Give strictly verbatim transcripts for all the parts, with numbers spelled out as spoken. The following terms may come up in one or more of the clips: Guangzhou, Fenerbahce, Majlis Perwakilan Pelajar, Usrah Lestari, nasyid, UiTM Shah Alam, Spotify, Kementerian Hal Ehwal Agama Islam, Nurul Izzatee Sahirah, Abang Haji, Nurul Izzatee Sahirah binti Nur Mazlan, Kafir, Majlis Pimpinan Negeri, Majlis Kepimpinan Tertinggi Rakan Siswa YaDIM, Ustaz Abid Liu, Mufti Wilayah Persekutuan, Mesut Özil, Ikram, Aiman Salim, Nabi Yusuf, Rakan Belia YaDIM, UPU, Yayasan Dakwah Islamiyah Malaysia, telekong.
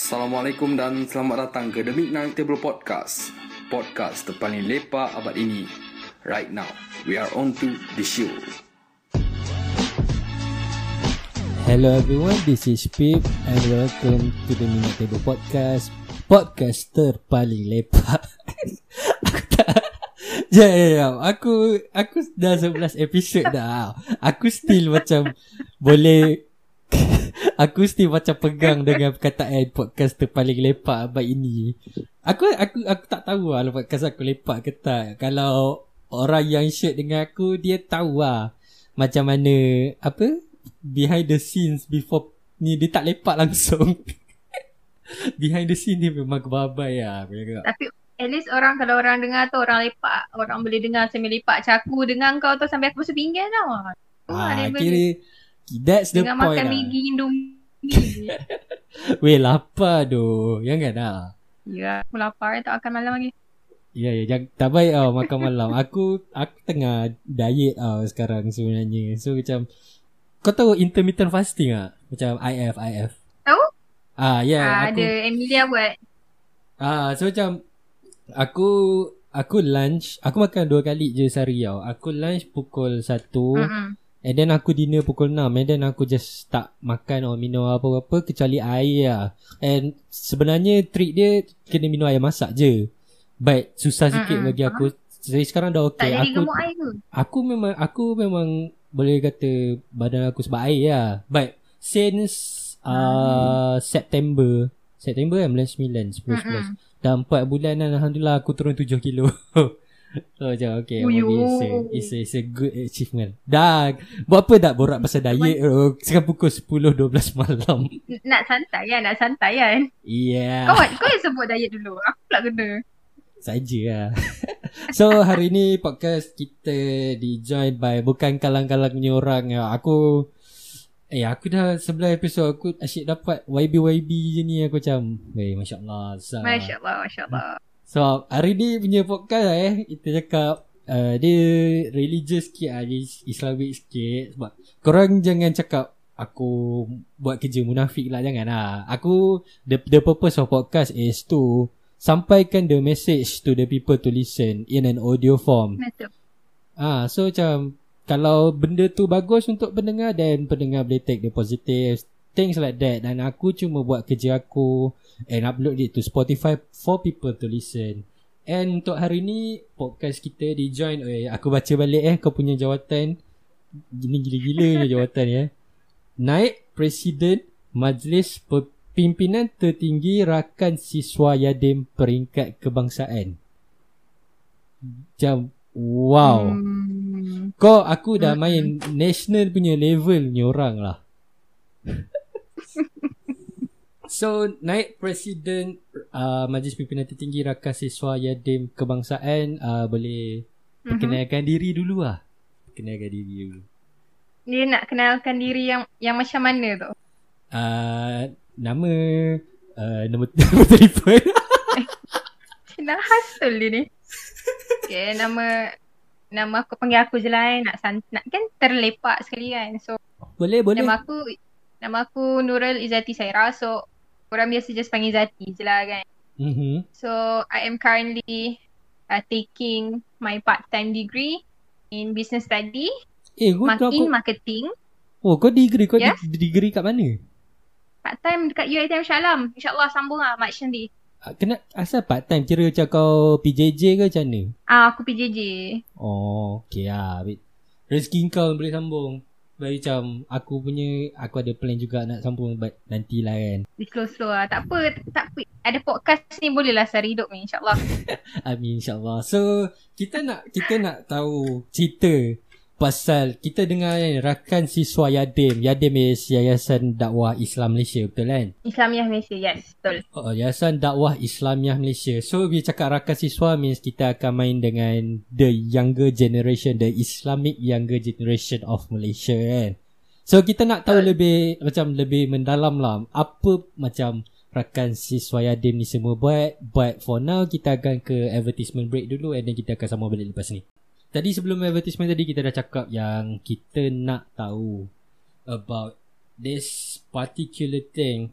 Assalamualaikum dan selamat datang ke The Midnight Table Podcast. Podcast terpaling lepak abad ini. Right now, we are on to the show. Hello everyone, this is Pip and welcome to The Midnight Table Podcast. Podcast terpaling lepak. Aku tak... Ya, yeah, ya, yeah, ya. Yeah. Aku, aku dah sebelas episod dah. Aku still macam boleh... Aku still macam pegang dengan perkataan podcast terpaling lepak abad ini. Aku aku aku tak tahu lah podcast aku lepak ke tak. Kalau orang yang share dengan aku, dia tahu lah macam mana, apa, behind the scenes before ni. Dia tak lepak langsung. Behind the scenes dia memang kebabai lah. Tapi at least orang, kalau orang dengar tu, orang lepak. Orang boleh dengar sambil lepak. Macam aku dengar kau tu sampai aku sepinggan tau. Haa, kira that's the dengan point lah. Dengan makan Maggi Indomie. Weh, lapar doh. Jangan lah. Ya, aku lapar. Tak makan malam lagi. Ya, ya. Jangan, tak baik tau makan malam. Aku aku tengah diet tau sekarang sebenarnya. So, macam... Kau tahu intermittent fasting tak? Macam I F, I F. Tahu? Ah, ya. Yeah, ah, ada Emilia buat. Ah, so macam... Aku... Aku lunch... Aku makan dua kali je sehari tau. Aku lunch pukul satu... Mm-mm. And then aku dinner pukul enam. And then aku just tak makan or minum apa-apa kecuali air lah. And sebenarnya trick dia kena minum air masak je. But susah sikit uh-uh. bagi aku. Jadi sekarang dah okay. Tak jadi gemuk air tu. Aku memang Aku memang boleh kata badan aku sebab air lah. But since uh, hmm. September September kan bulan sembilan, sepuluh, uh-uh. sebelas, dah empat bulan dan alhamdulillah aku turun tujuh kilo. So macam okay, it's a, it's, a, it's a good achievement. Dah buat apa tak borak pasal diet bro. Sekarang pukul sepuluh dua belas malam. Nak santai kan, nak santai kan. Yeah. Kau, kau yang sebut diet dulu. Aku pula kena saja lah. So hari ni podcast kita di join by bukan kalang-kalang punya orang. Aku Eh aku dah sebelah episod. Aku asyik dapat Y B Y B je ni. Aku macam eh, Masya Allah Masya Allah Masya Allah So, hari ni punya podcast eh, kita cakap uh, dia religious sikit lah, Islamic sikit. Sebab korang jangan cakap aku buat kerja munafik lah, jangan lah. Aku, the, the purpose of podcast is to sampaikan the message to the people to listen in an audio form. Betul. Ah, so macam kalau benda tu bagus untuk pendengar, then pendengar boleh take the positive things like that. Dan aku cuma buat kerja aku and upload it to Spotify for people to listen. And untuk hari ni podcast kita di join eh, aku baca balik eh kau punya jawatan. Gini gila-gila jawatan ya. Naib Presiden Majlis Pimpinan Tertinggi Rakan Siswa YaDIM Peringkat Kebangsaan. Macam wow. Hmm. Kau aku dah main national punya level ni orang lah. So, Naib Presiden uh, Majlis Pimpinan Tertinggi Rakan Siswa YaDIM Kebangsaan, uh, boleh perkenalkan mm-hmm. diri dulu lah. Perkenalkan diri dulu. Dia nak kenalkan diri yang yang macam mana tu? Uh, nama, uh, nama, nama telefon. Nak hasil dia ni. Okay, nama, nama aku panggil aku je lah eh. Nak, nak kan terlepak sekali kan. So, boleh, boleh. Nama aku, nama aku Nurul Izzatee Sahirah. So, orang biasa just panggil Zati je lah kan. Mm-hmm. So, I am currently uh, taking my part-time degree in business study, eh, mark- in marketing. Oh, kau degree? Kau yeah. degree kat mana? Part-time dekat U I T M Shah Alam. InsyaAllah sambung lah March nanti. Kena, asal part-time? Kira macam kau P J J ke macam mana? Ah, aku P J J. Oh, okay lah. Rezeki kau boleh sambung. Macam aku punya, aku ada plan juga nak sambung, but nantilah kan. Slow-slow lah. Tak apa, tak apa. Ada podcast ni boleh lah sehari hidup ni, insyaAllah. Amin, insyaAllah. So, kita nak kita nak tahu cerita pasal, kita dengar kan, Rakan Siswa YaDIM. YaDIM is Yayasan Dakwah Islam Malaysia, betul kan? Islamiyah Malaysia, yes, betul. Oh, Yayasan Dakwah Islamiyah Malaysia. So, bila cakap Rakan Siswa means kita akan main dengan the younger generation, the Islamic younger generation of Malaysia kan? So, kita nak tahu betul. lebih, macam lebih mendalam lah. Apa macam Rakan Siswa YaDIM ni semua buat. But for now, kita akan ke advertisement break dulu and then kita akan sambung balik lepas ni. Tadi sebelum advertisement tadi kita dah cakap yang kita nak tahu about this particular thing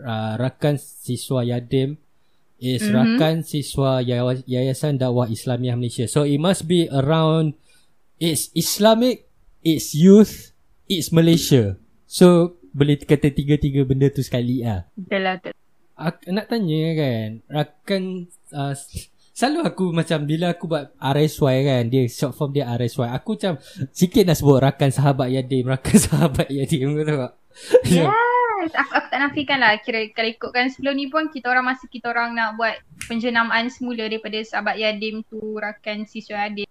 uh, Rakan Siswa YaDIM is mm-hmm. Rakan Siswa Yayasan Dakwah Islamiyah Malaysia. So it must be around, it's Islamic, it's youth, it's Malaysia. So boleh kata tiga-tiga benda tu sekali lah. Betul lah. Nak tanya kan, Rakan uh, selalu aku macam bila aku buat R S Y kan, dia short form dia R S Y, aku macam sikit nak sebut Rakan Sahabat YaDIM, Rakan Sahabat YaDIM, kau tahu tak? Yes, aku, aku tak nafikan lah. Kira kalau ikutkan sebelum ni pun, kita orang masa kita orang nak buat penjenamaan semula daripada Sahabat YaDIM tu Rakan Siswa YaDIM,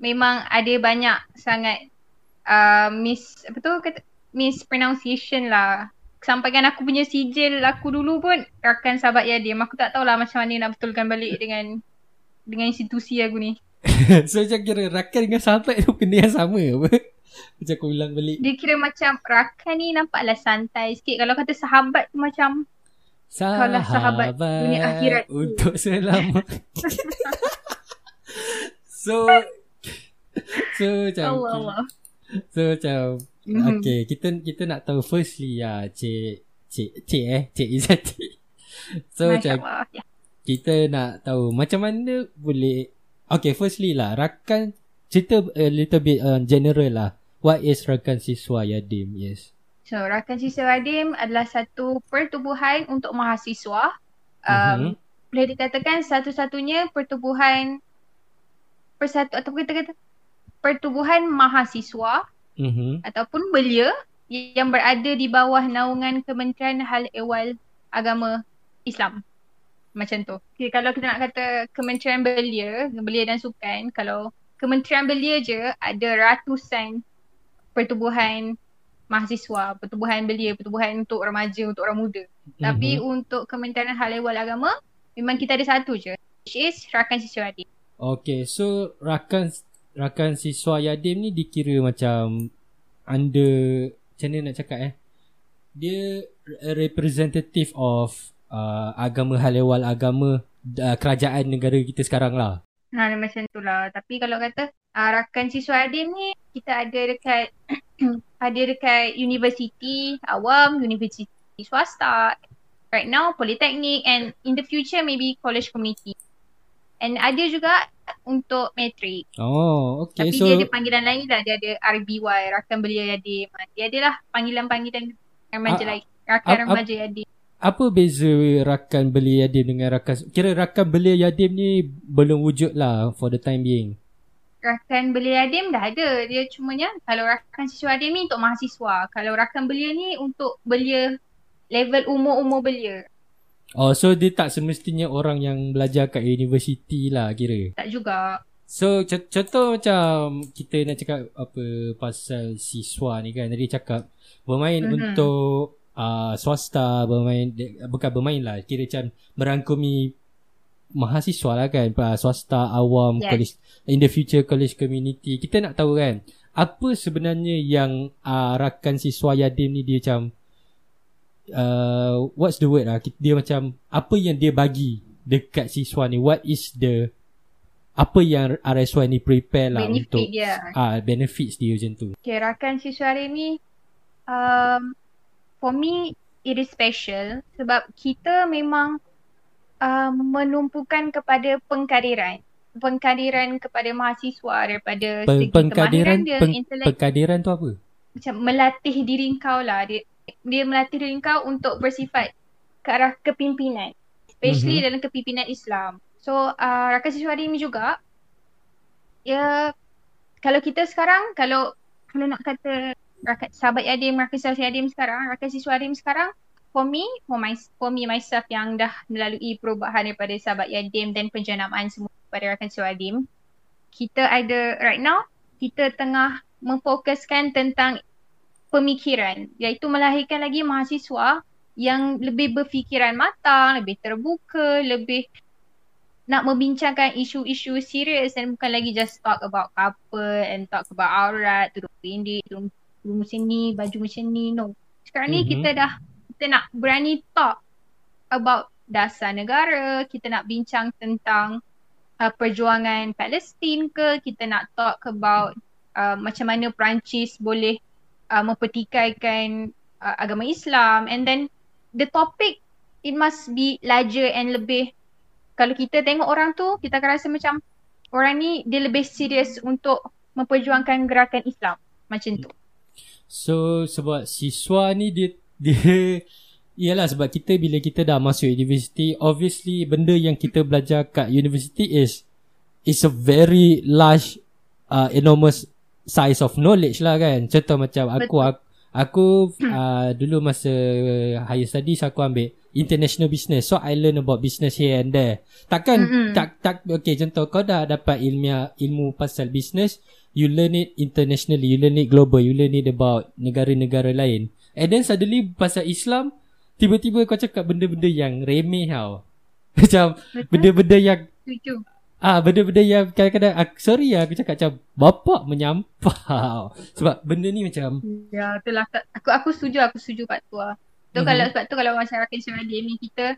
memang ada banyak sangat uh, miss, apa tu kata, mispronunciation lah. Sampaikan aku punya sijil aku dulu pun Rakan Sahabat YaDIM, aku tak tahulah macam mana nak betulkan balik dengan dengan institusi aku ni. So macam kira rakan dengan sahabat tu benda yang sama apa? Macam aku ulang balik. Dia kira macam rakan ni nampaklah santai sikit. Kalau kata sahabat tu macam sahabat, sahabat dunia akhirat untuk tu selama. So So macam Allah Allah. So macam mm-hmm. okay, kita kita nak tahu firstly ya Cik Cik Cik eh Cik Izzatee. So Masya macam Allah, ya. Kita nak tahu macam mana boleh. Okay, firstly lah, Rakan, cerita a little bit uh, general lah. What is Rakan Siswa YaDIM? Yes. So, Rakan Siswa YaDIM adalah satu pertubuhan untuk mahasiswa. Um, uh-huh. Boleh dikatakan satu-satunya pertubuhan persatu atau kita kata pertubuhan mahasiswa uh-huh. ataupun belia yang berada di bawah naungan Kementerian Hal Ehwal Agama Islam. Macam tu. Okay, kalau kita nak kata Kementerian Belia, Belia dan Sukan, kalau Kementerian Belia je ada ratusan pertubuhan mahasiswa, pertubuhan belia, pertubuhan untuk remaja, untuk orang muda. Mm-hmm. Tapi untuk Kementerian Hal Ehwal Agama, memang kita ada satu je, which is Rakan Siswa YaDIM. Okay, so Rakan Rakan Siswa YaDIM ni dikira macam under, macam mana nak cakap eh? Dia representative of Uh, agama hal ehwal agama uh, kerajaan negara kita sekarang lah. Nah, macam tu lah. Tapi kalau kata uh, Rakan Siswa YaDIM ni kita ada dekat ada dekat universiti awam, universiti swasta, right now politeknik, and in the future maybe college community. And ada juga untuk matrik. Oh, okay. Tapi so, dia ada panggilan lain lah. Dia ada R B Y, Rakan Belia YaDIM. Dia adalah panggilan-panggilan remaja lain. Rakan uh, remaja uh, YaDIM. Apa beza Rakan Belia YaDIM dengan Rakan... Kira Rakan Belia YaDIM ni belum wujud lah for the time being. Rakan Belia YaDIM dah ada. Dia cumanya kalau Rakan Siswa YaDIM ni untuk mahasiswa. Kalau Rakan Belia ni untuk belia level umur-umur belia. Oh, so dia tak semestinya orang yang belajar kat universiti lah kira? Tak juga. So c- contoh macam kita nak cakap apa pasal siswa ni kan. Tadi cakap bermain mm-hmm. untuk... Uh, swasta, bermain bukan bermain lah, kira macam merangkumi mahasiswa lah kan, swasta, awam, yes. college, in the future college community. Kita nak tahu kan, apa sebenarnya yang uh, Rakan Siswa YaDIM ni dia macam uh, what's the word lah, dia macam apa yang dia bagi dekat siswa ni, what is the apa yang R S Y ni prepare lah benefit untuk uh, benefits dia macam tu. Okay, Rakan Siswa YaDIM ni um, for me, it is special sebab kita memang uh, menumpukan kepada pengkadiran. Pengkadiran kepada mahasiswa daripada Pen- segi pengkadiran, kemahiran dia. Peng- pengkadiran tu apa? Macam melatih diri kau lah. Dia, dia melatih diri kau untuk bersifat ke arah kepimpinan. Especially mm-hmm. dalam kepimpinan Islam. So, uh, Rakan Siswa YaDIM ni juga, ya, kalau kita sekarang, kalau, kalau nak kata... Rakan Sahabat YaDIM, Rakan Siswa YaDIM sekarang, Rakan Siswa YaDIM sekarang, for me, for, my, for me myself yang dah melalui perubahan daripada Sahabat YaDIM dan penjenamaan semua kepada Rakan Siswa YaDIM, kita ada right now, kita tengah memfokuskan tentang pemikiran, iaitu melahirkan lagi mahasiswa yang lebih berfikiran matang, lebih terbuka, lebih nak membincangkan isu-isu serius dan bukan lagi just talk about couple and talk about aurat, tudung pendek, tudung baju macam ni, baju macam ni, no. Sekarang mm-hmm. ni kita dah, kita nak berani talk about dasar negara, kita nak bincang tentang uh, perjuangan Palestin ke, kita nak talk about uh, macam mana Perancis boleh uh, mempertikaikan uh, agama Islam, and then the topic, it must be larger and lebih, kalau kita tengok orang tu, kita akan rasa macam orang ni dia lebih serius untuk memperjuangkan gerakan Islam. Macam tu. So sebab siswa ni dia, dia ialah sebab kita bila kita dah masuk universiti, obviously benda yang kita belajar kat universiti is is a very large uh, enormous size of knowledge lah kan. Contoh macam aku aku, aku uh, dulu masa higher studies aku ambil international business, so I learn about business here and there. Takkan mm-hmm. tak tak okay, contoh kau dah dapat ilmiah ilmu pasal business, you learn it internationally, you learn it global, you learn it about negara-negara lain. And then suddenly pasal Islam, tiba-tiba kau cakap benda-benda yang remeh tau. Macam betul? Benda-benda yang Tujuh. Ah, benda-benda yang kadang-kadang ah, sorry lah aku cakap macam bapak menyampau. Sebab benda ni macam ya, itulah aku aku setuju, aku setuju kat tu lah. So, hmm. kalau, sebab tu kalau masyarakat Islam ni kita,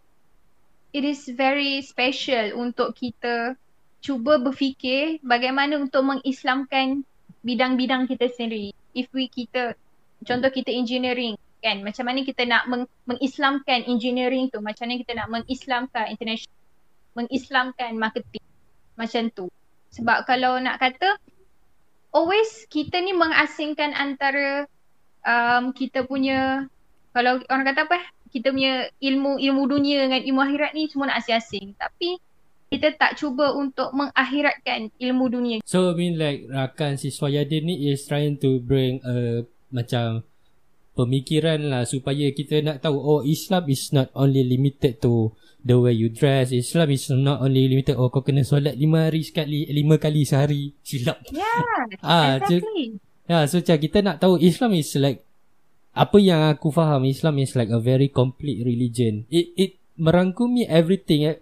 it is very special untuk kita cuba berfikir bagaimana untuk mengislamkan bidang-bidang kita sendiri. If we kita, contoh kita engineering kan, macam mana kita nak meng- mengislamkan engineering tu, macam mana kita nak mengislamkan international, mengislamkan marketing, macam tu. Sebab kalau nak kata, always kita ni mengasingkan antara um, kita punya, kalau orang kata apa, kita punya ilmu ilmu dunia dengan ilmu akhirat ni semua nak asing-asing. Tapi kita tak cuba untuk mengakhiratkan ilmu dunia. So I mean like Rakan Siswa YaDIM ni is trying to bring a macam pemikiran lah supaya kita nak tahu, oh Islam is not only limited to the way you dress. Islam is not only limited, oh kau kena solat lima hari sekali, lima kali sehari silap. Yeah, ah, exactly. Ya, so, yeah, so macam kita nak tahu Islam is like, apa yang aku faham, Islam is like a very complete religion. It it merangkumi everything. Eh?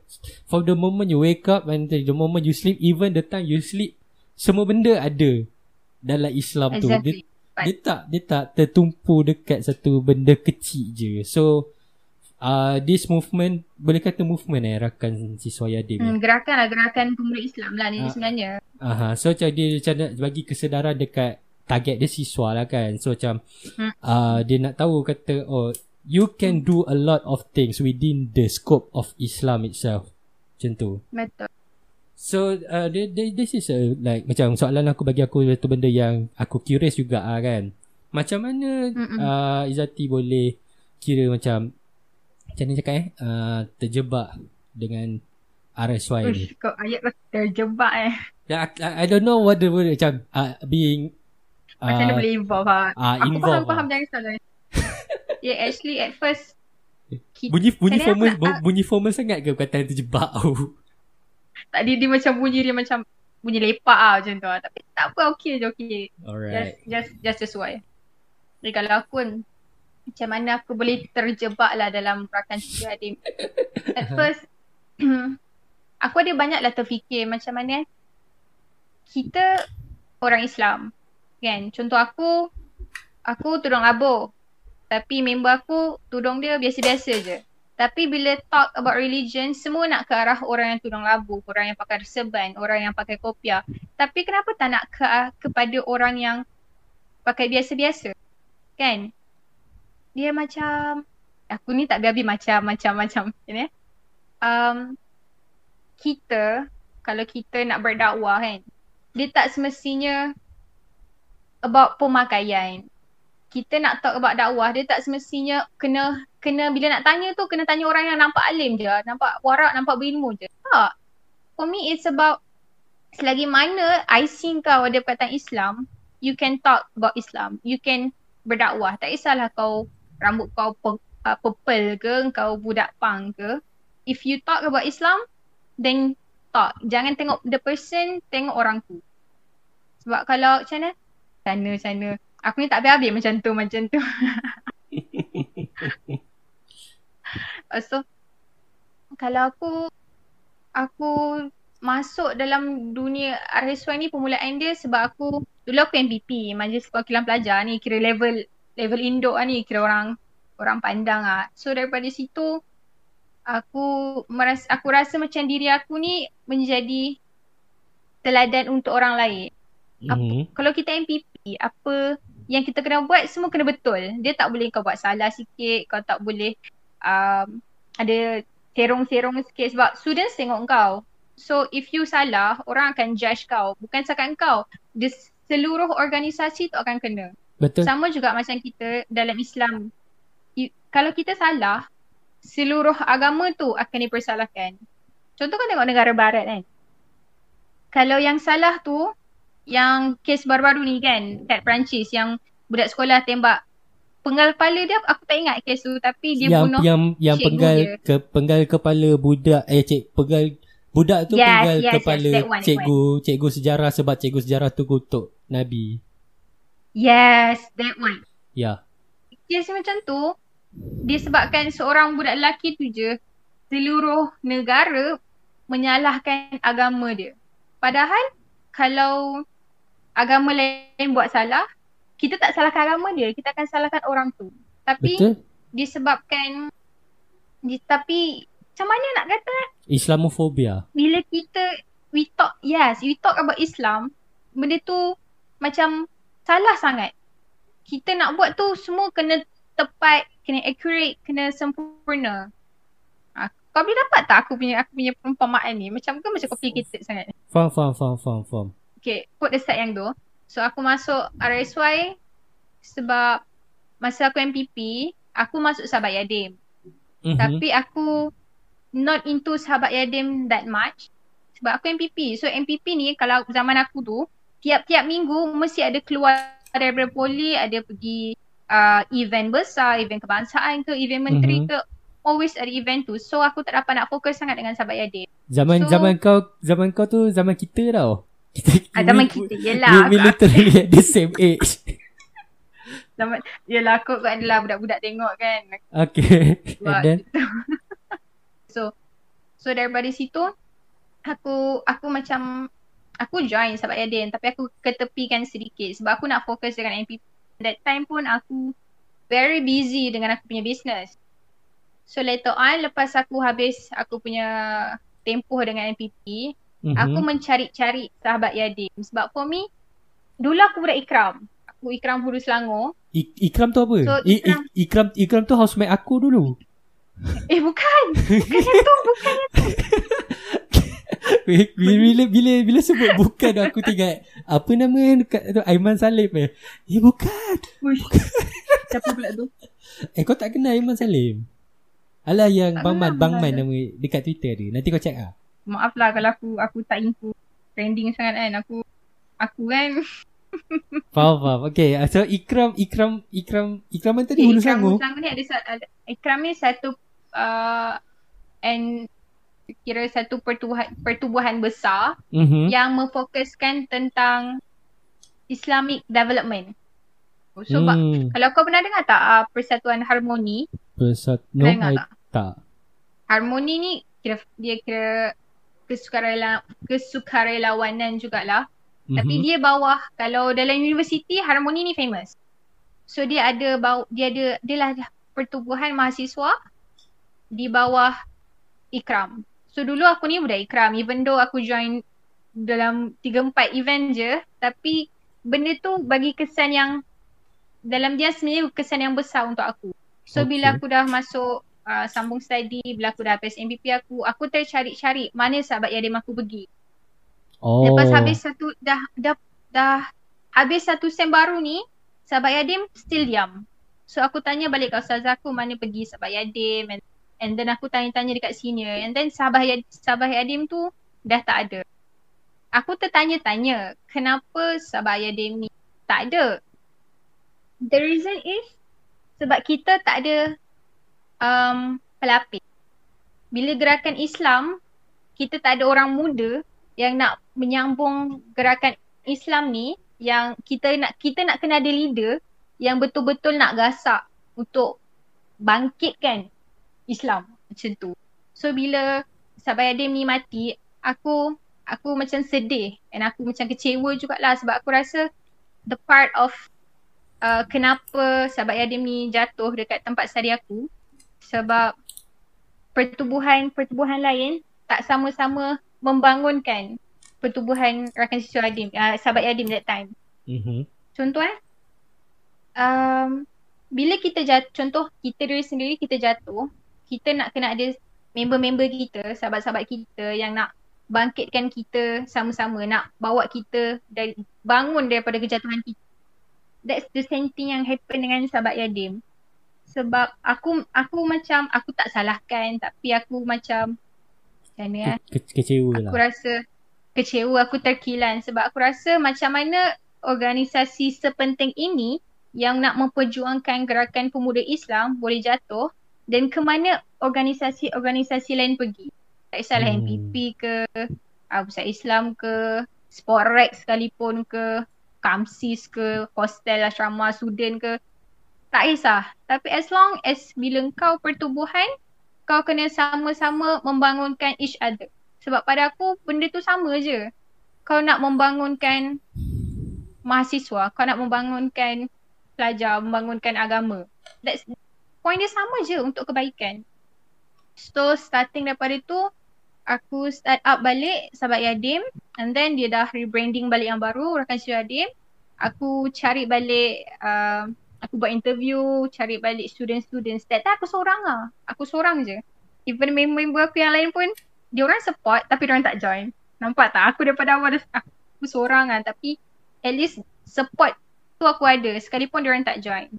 From the moment you wake up and the moment you sleep, even the time you sleep, semua benda ada dalam Islam tu. Exactly. Dia, dia tak dia tak tertumpu dekat satu benda kecil je. So, uh, this movement, boleh kata movement eh, Rakan Siswa YaDIM. Hmm, gerakan lah, gerakan pemuda Islam lah ni uh, sebenarnya. Aha, uh-huh. So macam dia macam nak bagi kesedaran dekat target dia siswa lah kan. So macam hmm. uh, dia nak tahu kata, oh you can do a lot of things within the scope of Islam itself. Macam tu. Betul. So uh, this is a, like macam soalan aku, bagi aku satu benda yang aku curious juga lah kan. Macam mana uh, Izzatee boleh kira macam, macam mana cakap eh, uh, terjebak dengan R S Y ni. Ush, kau ayat terjebak eh. I, I don't know what the word macam uh, being macam mana uh, boleh involve lah. uh, Aku involve faham-faham lah. Jangan salah. Yeah, actually at first kita, bunyi bunyi formal nak, bunyi formal sangat ke perkataan terjebak tu? Tak, dia, dia macam bunyi dia macam bunyi lepak lah macam tu lah. Tapi tak apa, okay je, okay. Alright. Just just sesuai. Jadi kalau aku pun macam mana aku boleh terjebak lah dalam Rakan Siswa YaDIM. At first aku ada banyak lah terfikir macam mana kita orang Islam kan. Contoh aku, aku tudung labu. Tapi member aku tudung dia biasa-biasa je. Tapi bila talk about religion, semua nak ke arah orang yang tudung labu, orang yang pakai serban, orang yang pakai kopiah. Tapi kenapa tak nak ke kepada orang yang pakai biasa-biasa? Kan? Dia macam, aku ni tak biar-biar macam-macam-macam. Ini, um, kita, kalau kita nak berdakwah kan, dia tak semestinya about pemakaian. Kita nak talk about dakwah, dia tak semestinya kena, kena bila nak tanya tu kena tanya orang yang nampak alim je, nampak warak, nampak berilmu je. Tak. For me it's about selagi mana I C kau ada perkataan Islam, you can talk about Islam, you can berdakwah. Tak kisahlah kau rambut kau pe- uh, purple ke, kau budak punk ke. If you talk about Islam, then talk. Jangan tengok the person, tengok orang tu. Sebab kalau macam mana? Sana-sana. Aku ni tak habis-habis macam tu, macam tu. So, kalau aku, aku masuk dalam dunia R S Y ni permulaan dia sebab aku, dulu aku M P P, Majlis Perwakilan Pelajar ni, kira level level induk lah ni, kira orang orang pandang lah. So daripada situ, aku merasa, aku rasa macam diri aku ni menjadi teladan untuk orang lain. Apa, mm-hmm. Kalau kita M P P, apa yang kita kena buat semua kena betul. Dia tak boleh kau buat salah sikit, kau tak boleh um, ada serong-serong sikit sebab students tengok kau. So if you salah, orang akan judge kau. Bukan setakat kau, di seluruh organisasi tu akan kena. Betul. Sama juga macam kita dalam Islam. You, kalau kita salah, seluruh agama tu akan dipersalahkan. Contoh kau tengok negara barat kan. Kalau yang salah tu, yang kes baru-baru ni kan kat Perancis yang budak sekolah tembak penggal kepala dia, aku tak ingat kes tu, tapi dia yang, bunuh yang yang penggal dia. Ke penggal kepala budak eh cik penggal budak tu yes, penggal yes, kepala yes, one, cikgu cikgu sejarah sebab cikgu sejarah tu kutuk Nabi. Yes, that one. Ya. Yeah. Kes macam tu disebabkan seorang budak lelaki tu je seluruh negara menyalahkan agama dia. Padahal kalau agama lain buat salah, kita tak salahkan agama dia, kita akan salahkan orang tu. Tapi betul. Disebabkan di, tapi macam mana nak kata Islamofobia. Bila kita we talk yes, we talk about Islam, benda tu macam salah sangat. Kita nak buat tu semua kena tepat, kena accurate, kena sempurna. Ha, kau boleh dapat tak aku punya aku punya perumpamaan ni? Macam ke macam complicated sangat. Faham, faham, faham, faham, faham. Okay, put the start yang tu. So aku masuk R S Y sebab masa aku M P P, aku masuk sahabat YaDIM. Mm-hmm. Tapi aku not into sahabat YaDIM that much sebab aku M P P. So M P P ni kalau zaman aku tu tiap-tiap minggu mesti ada keluar daripada poli, ada pergi uh, event besar, event kebangsaan ke, event menteri mm-hmm. ke, always ada event tu. So aku tak dapat nak fokus sangat dengan sahabat YaDIM. Zaman so, zaman kau zaman kau tu zaman kita tau. Kita, ah, zaman we, kita yelah we, we literally at the same age. Zaman, yelah aku adalah budak-budak tengok kan. Okay. And then So So daripada situ Aku Aku macam aku join sahabat YaDIM, tapi aku ketepikan sedikit sebab aku nak fokus dengan M P P. That time pun aku very busy dengan aku punya business. So later on, lepas aku habis aku punya tempoh dengan M P P, mm-hmm. aku mencari-cari sahabat YaDIM. Sebab for me, dulu aku budak Ikram. Aku Ikram Huru Selangor. I- Ikram tu apa? So, Ikram, I- Ikram Ikram tu housemate aku dulu. Eh bukan. Bukan yang tu, bukan yang tu. bila bila bila sebut bukan aku tinggal apa nama dekat tu Aiman Salim eh. Eh bukan. bukan. Siapa pula tu? Eh kau tak kenal Aiman Salim? Alah yang tak Bang Man, Bang Man nama dekat Twitter dia. Nanti kau check ah. Maaflah kalau aku aku tak info trending sangat kan. Aku aku kan. Faham, faham. Okay, so Ikram Ikram Ikram Ikraman tadi Hulu Selangor. Ikram ni ada, ada Ikram ni satu uh, and kira satu pertubuhan, pertubuhan besar mm-hmm. yang memfokuskan tentang Islamic development. So, mm. kalau kau pernah dengar tak uh, Persatuan Harmony? Persat- no, dengar I tak? tak. Harmony ni kira dia kira kesukarela- kesukarelawanan jugalah. Mm-hmm. Tapi dia bawah, kalau dalam universiti Harmony ni famous. So dia ada bau, dia ada dia lah pertubuhan mahasiswa di bawah Ikram. So dulu aku ni budak Ikram, even though aku join dalam tiga empat event je, tapi benda tu bagi kesan yang dalam dia sebenarnya kesan yang besar untuk aku. So okay. bila aku dah masuk uh, sambung study, bila aku dah habis M P P aku, aku tercari-cari mana sahabat YaDIM aku pergi. Oh. Lepas habis satu dah dah dah habis satu sem baru ni, sahabat YaDIM still diam. So aku tanya balik kat ustazah aku mana pergi sahabat YaDIM. And then aku tanya-tanya dekat senior. And then sahabat YaDIM, sahabat YaDIM tu dah tak ada. Aku tertanya-tanya kenapa sahabat YaDIM ni tak ada. The reason is sebab kita tak ada um, pelapis. Bila gerakan Islam, kita tak ada orang muda yang nak menyambung gerakan Islam ni, yang kita nak kita nak kena ada leader yang betul-betul nak gasak untuk bangkitkan Islam macam tu. So bila sahabat YaDIM ni mati, aku aku macam sedih and aku macam kecewa jugalah sebab aku rasa the part of uh, kenapa sahabat YaDIM ni jatuh dekat tempat study aku sebab pertubuhan-pertubuhan lain tak sama-sama membangunkan pertubuhan rakan siswa YaDIM, uh, sahabat YaDIM that time. Mm-hmm. Contoh eh, um, bila kita jatuh, contoh kita diri sendiri kita jatuh, kita nak kena ada member-member kita, sahabat-sahabat kita yang nak bangkitkan kita sama-sama, nak bawa kita dari, bangun daripada kejatuhan kita. That's the same thing yang happen dengan sahabat YaDIM. Sebab aku aku macam aku tak salahkan, tapi aku macam macam mana Ke, kecewa aku lah. Aku rasa kecewa, aku terkilan sebab aku rasa macam mana organisasi sepenting ini yang nak memperjuangkan gerakan pemuda Islam boleh jatuh dan ke mana organisasi-organisasi lain pergi. Tak kisahlah hmm. M P P ke, Pusat Islam ke, Sport Rex sekalipun ke, Kamsis ke, hostel asrama student ke. Tak kisah. Tapi as long as bila kau pertubuhan, kau kena sama-sama membangunkan each other. Sebab pada aku benda tu sama je. Kau nak membangunkan mahasiswa, kau nak membangunkan pelajar, membangunkan agama. That's point dia sama je untuk kebaikan. So starting daripada tu, aku start up balik sahabat YaDIM. And then dia dah rebranding balik yang baru, Rakan Siswa YaDIM. Aku cari balik uh, aku buat interview, cari balik student-student. Setiap tak aku seorang lah. Aku seorang je. Even member aku yang lain pun, diorang support tapi diorang tak join. Nampak tak? Aku daripada awal aku seorang lah. Tapi at least support tu aku ada. Sekalipun diorang tak join.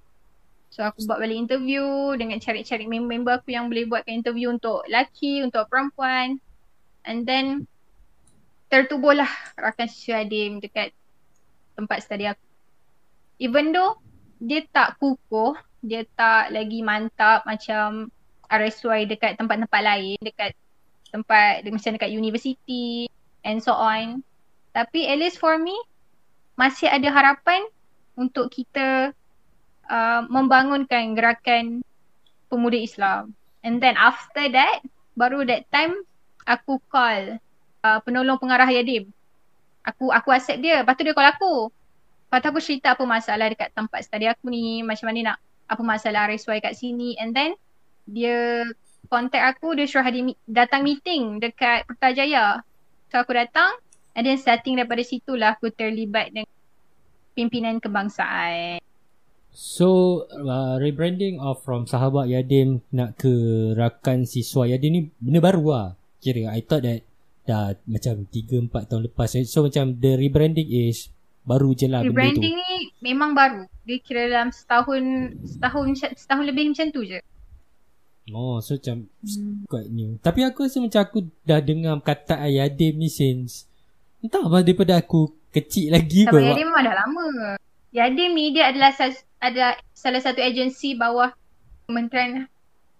So aku buat balik interview dengan cari-cari member aku yang boleh buatkan interview untuk lelaki, untuk perempuan. And then tertubuhlah Rakan Siswa YaDIM dekat tempat study aku. Even though dia tak kukuh, dia tak lagi mantap macam R S Y dekat tempat-tempat lain, dekat tempat macam dekat universiti and so on. Tapi at least for me, masih ada harapan untuk kita uh, membangunkan gerakan pemuda Islam. And then after that, baru that time aku call uh, penolong pengarah YaDIM. Aku aku accept dia, lepas tu dia call aku. Lepas tu aku cerita apa masalah dekat tempat study aku ni, macam mana nak, apa masalah R S Y kat sini. And then dia contact aku, dia suruh hadir, datang meeting dekat Putrajaya. So aku datang, and then starting daripada situlah aku terlibat dengan pimpinan kebangsaan. So uh, rebranding of from sahabat YaDIM nak ke Rakan Siswa YaDIM ni benda baru lah. Kira I thought that dah macam tiga empat tahun lepas. So macam the rebranding is baru je lah benda tu. Rebranding ni memang baru. Dia kira dalam setahun setahun setahun lebih macam tu je. Oh, so macam hmm. quite new. Tapi aku rasa macam aku dah dengar kata YaDIM ni since entah apa daripada aku kecil lagi kot. YaDIM memang dah lama. YaDIM ni dia adalah ada salah satu agensi bawah Kementerian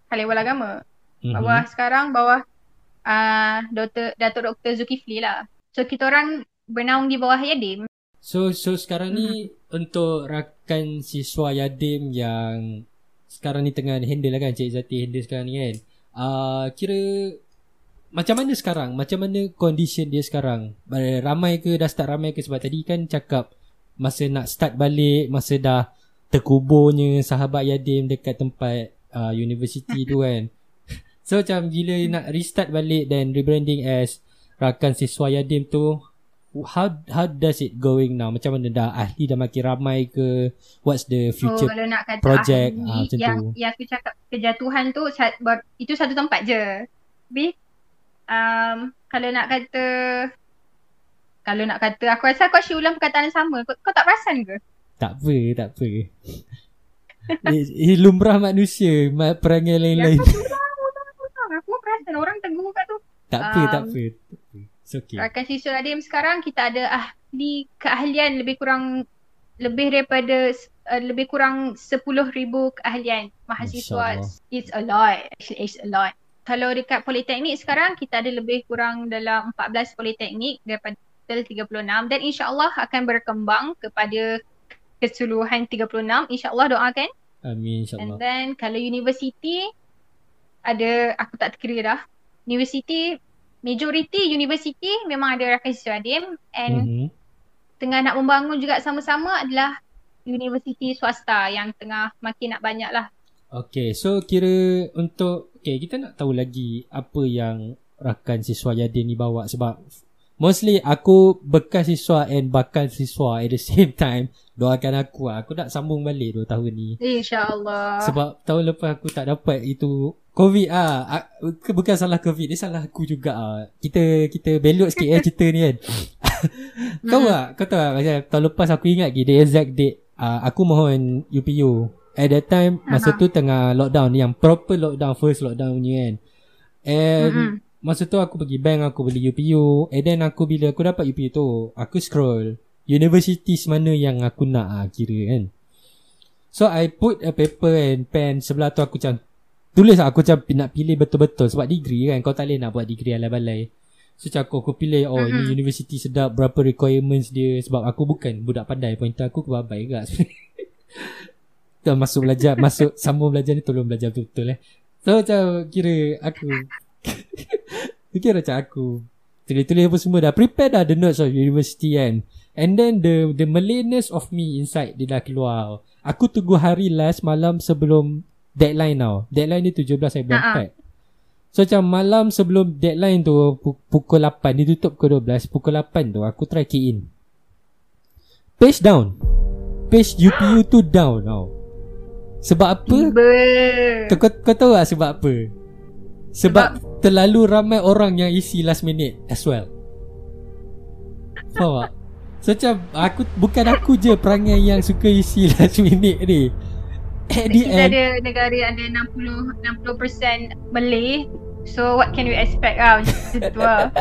Hal Ehwal Agama. Bawah mm-hmm. sekarang bawah uh, Datuk Doktor Zulkifli lah. So kita orang bernaung di bawah YaDIM. So so sekarang ni hmm. untuk Rakan Siswa YaDIM yang sekarang ni tengah handle lah kan, Cik Izzatee handle sekarang ni kan, uh, kira macam mana sekarang? Macam mana condition dia sekarang? Ramai ke? Dah start ramai ke? Sebab tadi kan cakap masa nak start balik, masa dah terkuburnya sahabat YaDIM dekat tempat uh, universiti tu kan. So macam gila nak restart balik dan rebranding as Rakan Siswa YaDIM tu, How how does it going now? Macam mana dah ahli dah makin ramai ke? What's the future oh, project? Ah, macam yang, tu. Yang aku cakap kejatuhan tu, itu satu tempat je. Tapi um, kalau nak kata, kalau nak kata, aku rasa aku asyik ulang perkataan sama. Kau, kau tak perasan ke? Tak apa, tak apa. eh, eh, lumrah manusia, perangai lain-lain. Aku ulang, aku perasan orang tegur kat tu. Tak um, apa, tak apa. Okay. Rakan Siswa YaDIM sekarang kita ada ahli keahlian lebih kurang lebih daripada uh, lebih kurang sepuluh ribu keahlian mahasiswa. It's a lot. Actually it's a lot. Kalau dekat politeknik sekarang kita ada lebih kurang dalam empat belas politeknik daripada tiga puluh enam, dan insya-Allah akan berkembang kepada keseluruhan tiga puluh enam, insya-Allah, doakan. Amin, insya-Allah. And then kalau universiti ada aku tak terkira dah. Universiti majoriti universiti memang ada Rakan Siswa YaDIM, and mm-hmm. tengah nak membangun juga sama-sama adalah universiti swasta yang tengah makin nak banyak lah. Okay, so kira untuk, okay, kita nak tahu lagi apa yang Rakan Siswa YaDIM ni bawa, sebab mostly aku bekas siswa and bakal siswa at the same time. Doakan aku lah. Aku nak sambung balik dua tahun ni. InsyaAllah. Sebab tahun lepas aku tak dapat itu COVID ah, bukan salah COVID, dia salah aku juga ah. Kita kita belok sikit eh cerita ni kan. Kau tak, kau tahu tak macam tahun lepas aku ingat lagi the exact date ah, aku mohon U P U. At that time uh-huh. masa tu tengah lockdown, yang proper lockdown, first lockdown punya kan. And uh-huh. masa tu aku pergi bank, aku beli U P U. And then aku bila aku dapat U P U tu, aku scroll universities mana yang aku nak ah, kira kan. So I put a paper and pen sebelah tu, aku macam tulis aku macam nak pilih betul-betul sebab degree kan, kau tak boleh nak buat degree alai-balai. So macam aku, aku pilih oh uh-huh. ini university sedap, berapa requirements dia, sebab aku bukan budak pandai, pointer aku kebabai juga sebenarnya. Dah masuk belajar, masuk sambung belajar ni tolong belajar betul-betul eh. So macam kira aku kira macam aku tulis-tulis apa semua dah, prepare dah the notes of university kan. And then the the Malayness of me inside dia dah keluar. Aku tunggu hari last malam sebelum deadline tau. Deadline ni tujuh belas Februari uh-huh. So macam malam sebelum deadline tu pukul lapan, dia tutup pukul dua belas, pukul lapan tu aku try key in. Page down. Page U P U tu down tau. Sebab apa? Kau, kau tahu tak sebab apa? Sebab, sebab terlalu ramai orang yang isi last minute as well. Faham tak? So macam aku, bukan aku je perangai yang suka isi last minute ni. At the kita end, ada negara ada enam puluh peratus Malay. So what can we expect lah macam tu lah.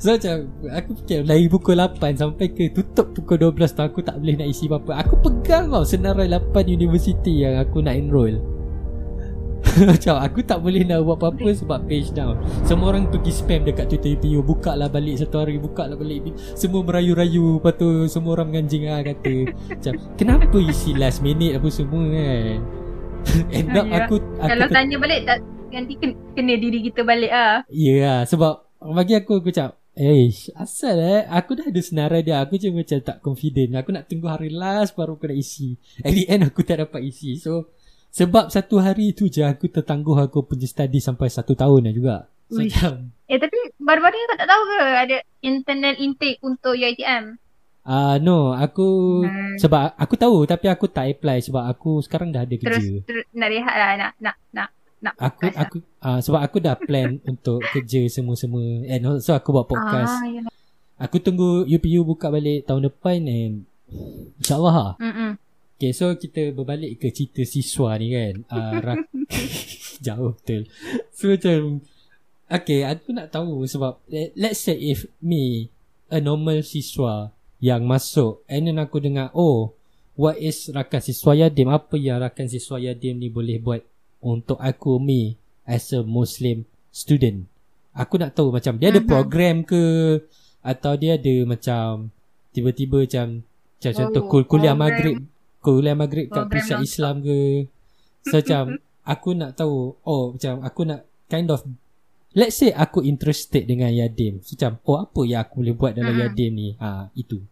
So macam aku fikir dari pukul lapan sampai ke tutup pukul dua belas tu aku tak boleh nak isi apa-apa. Aku pegang tau senarai lapan universiti yang aku nak enroll. Macam aku tak boleh nak buat apa-apa sebab page down. Semua orang pergi spam dekat Twitter U P U, buka lah balik satu hari, buka lah balik. Semua merayu-rayu. Lepas tu semua orang menganjing lah, kata macam kenapa isi last minute apa semua kan. End up aku, aku kalau ter... tanya balik tak, nanti kena diri kita balik lah. Ya yeah, sebab bagi aku, aku macam eish, asal eh aku dah ada senarai dia, aku je macam tak confident. Aku nak tunggu hari last baru aku nak isi. At the end aku tak dapat isi. So sebab satu hari tu je aku tertangguh aku punya study sampai satu tahun dah juga. So, macam, eh tapi baru-baru ni kau tak tahu ke ada internal intake untuk U I T M? Ah uh, no, aku hmm. sebab aku tahu tapi aku tak apply sebab aku sekarang dah ada terus, kerja. Terus nak rehat lah, nak nak nak nak. Aku podcast aku lah. Uh, sebab aku dah plan untuk kerja semua-semua and so aku buat podcast. Ah, yeah. Aku tunggu U P U buka balik tahun depan and insya-Allah. Hmm. Okay, so kita berbalik ke cerita siswa ni kan. Uh, rak- Jauh betul. So macam, okay, aku nak tahu sebab let's say if me, a normal siswa yang masuk, and then aku dengar, oh, what is Rakan Siswa YaDIM? Apa yang Rakan Siswa YaDIM ni boleh buat untuk aku, me, as a Muslim student? Aku nak tahu macam dia ada program ke, atau dia ada macam tiba-tiba macam, macam oh, contoh kuliah oh, maghrib kuliah maghrib kat pusat Islam ke. So macam aku nak tahu, oh macam aku nak kind of, let's say aku interested dengan YaDIM. So macam oh apa yang aku boleh buat dalam hmm. YaDIM ni. Ha, itu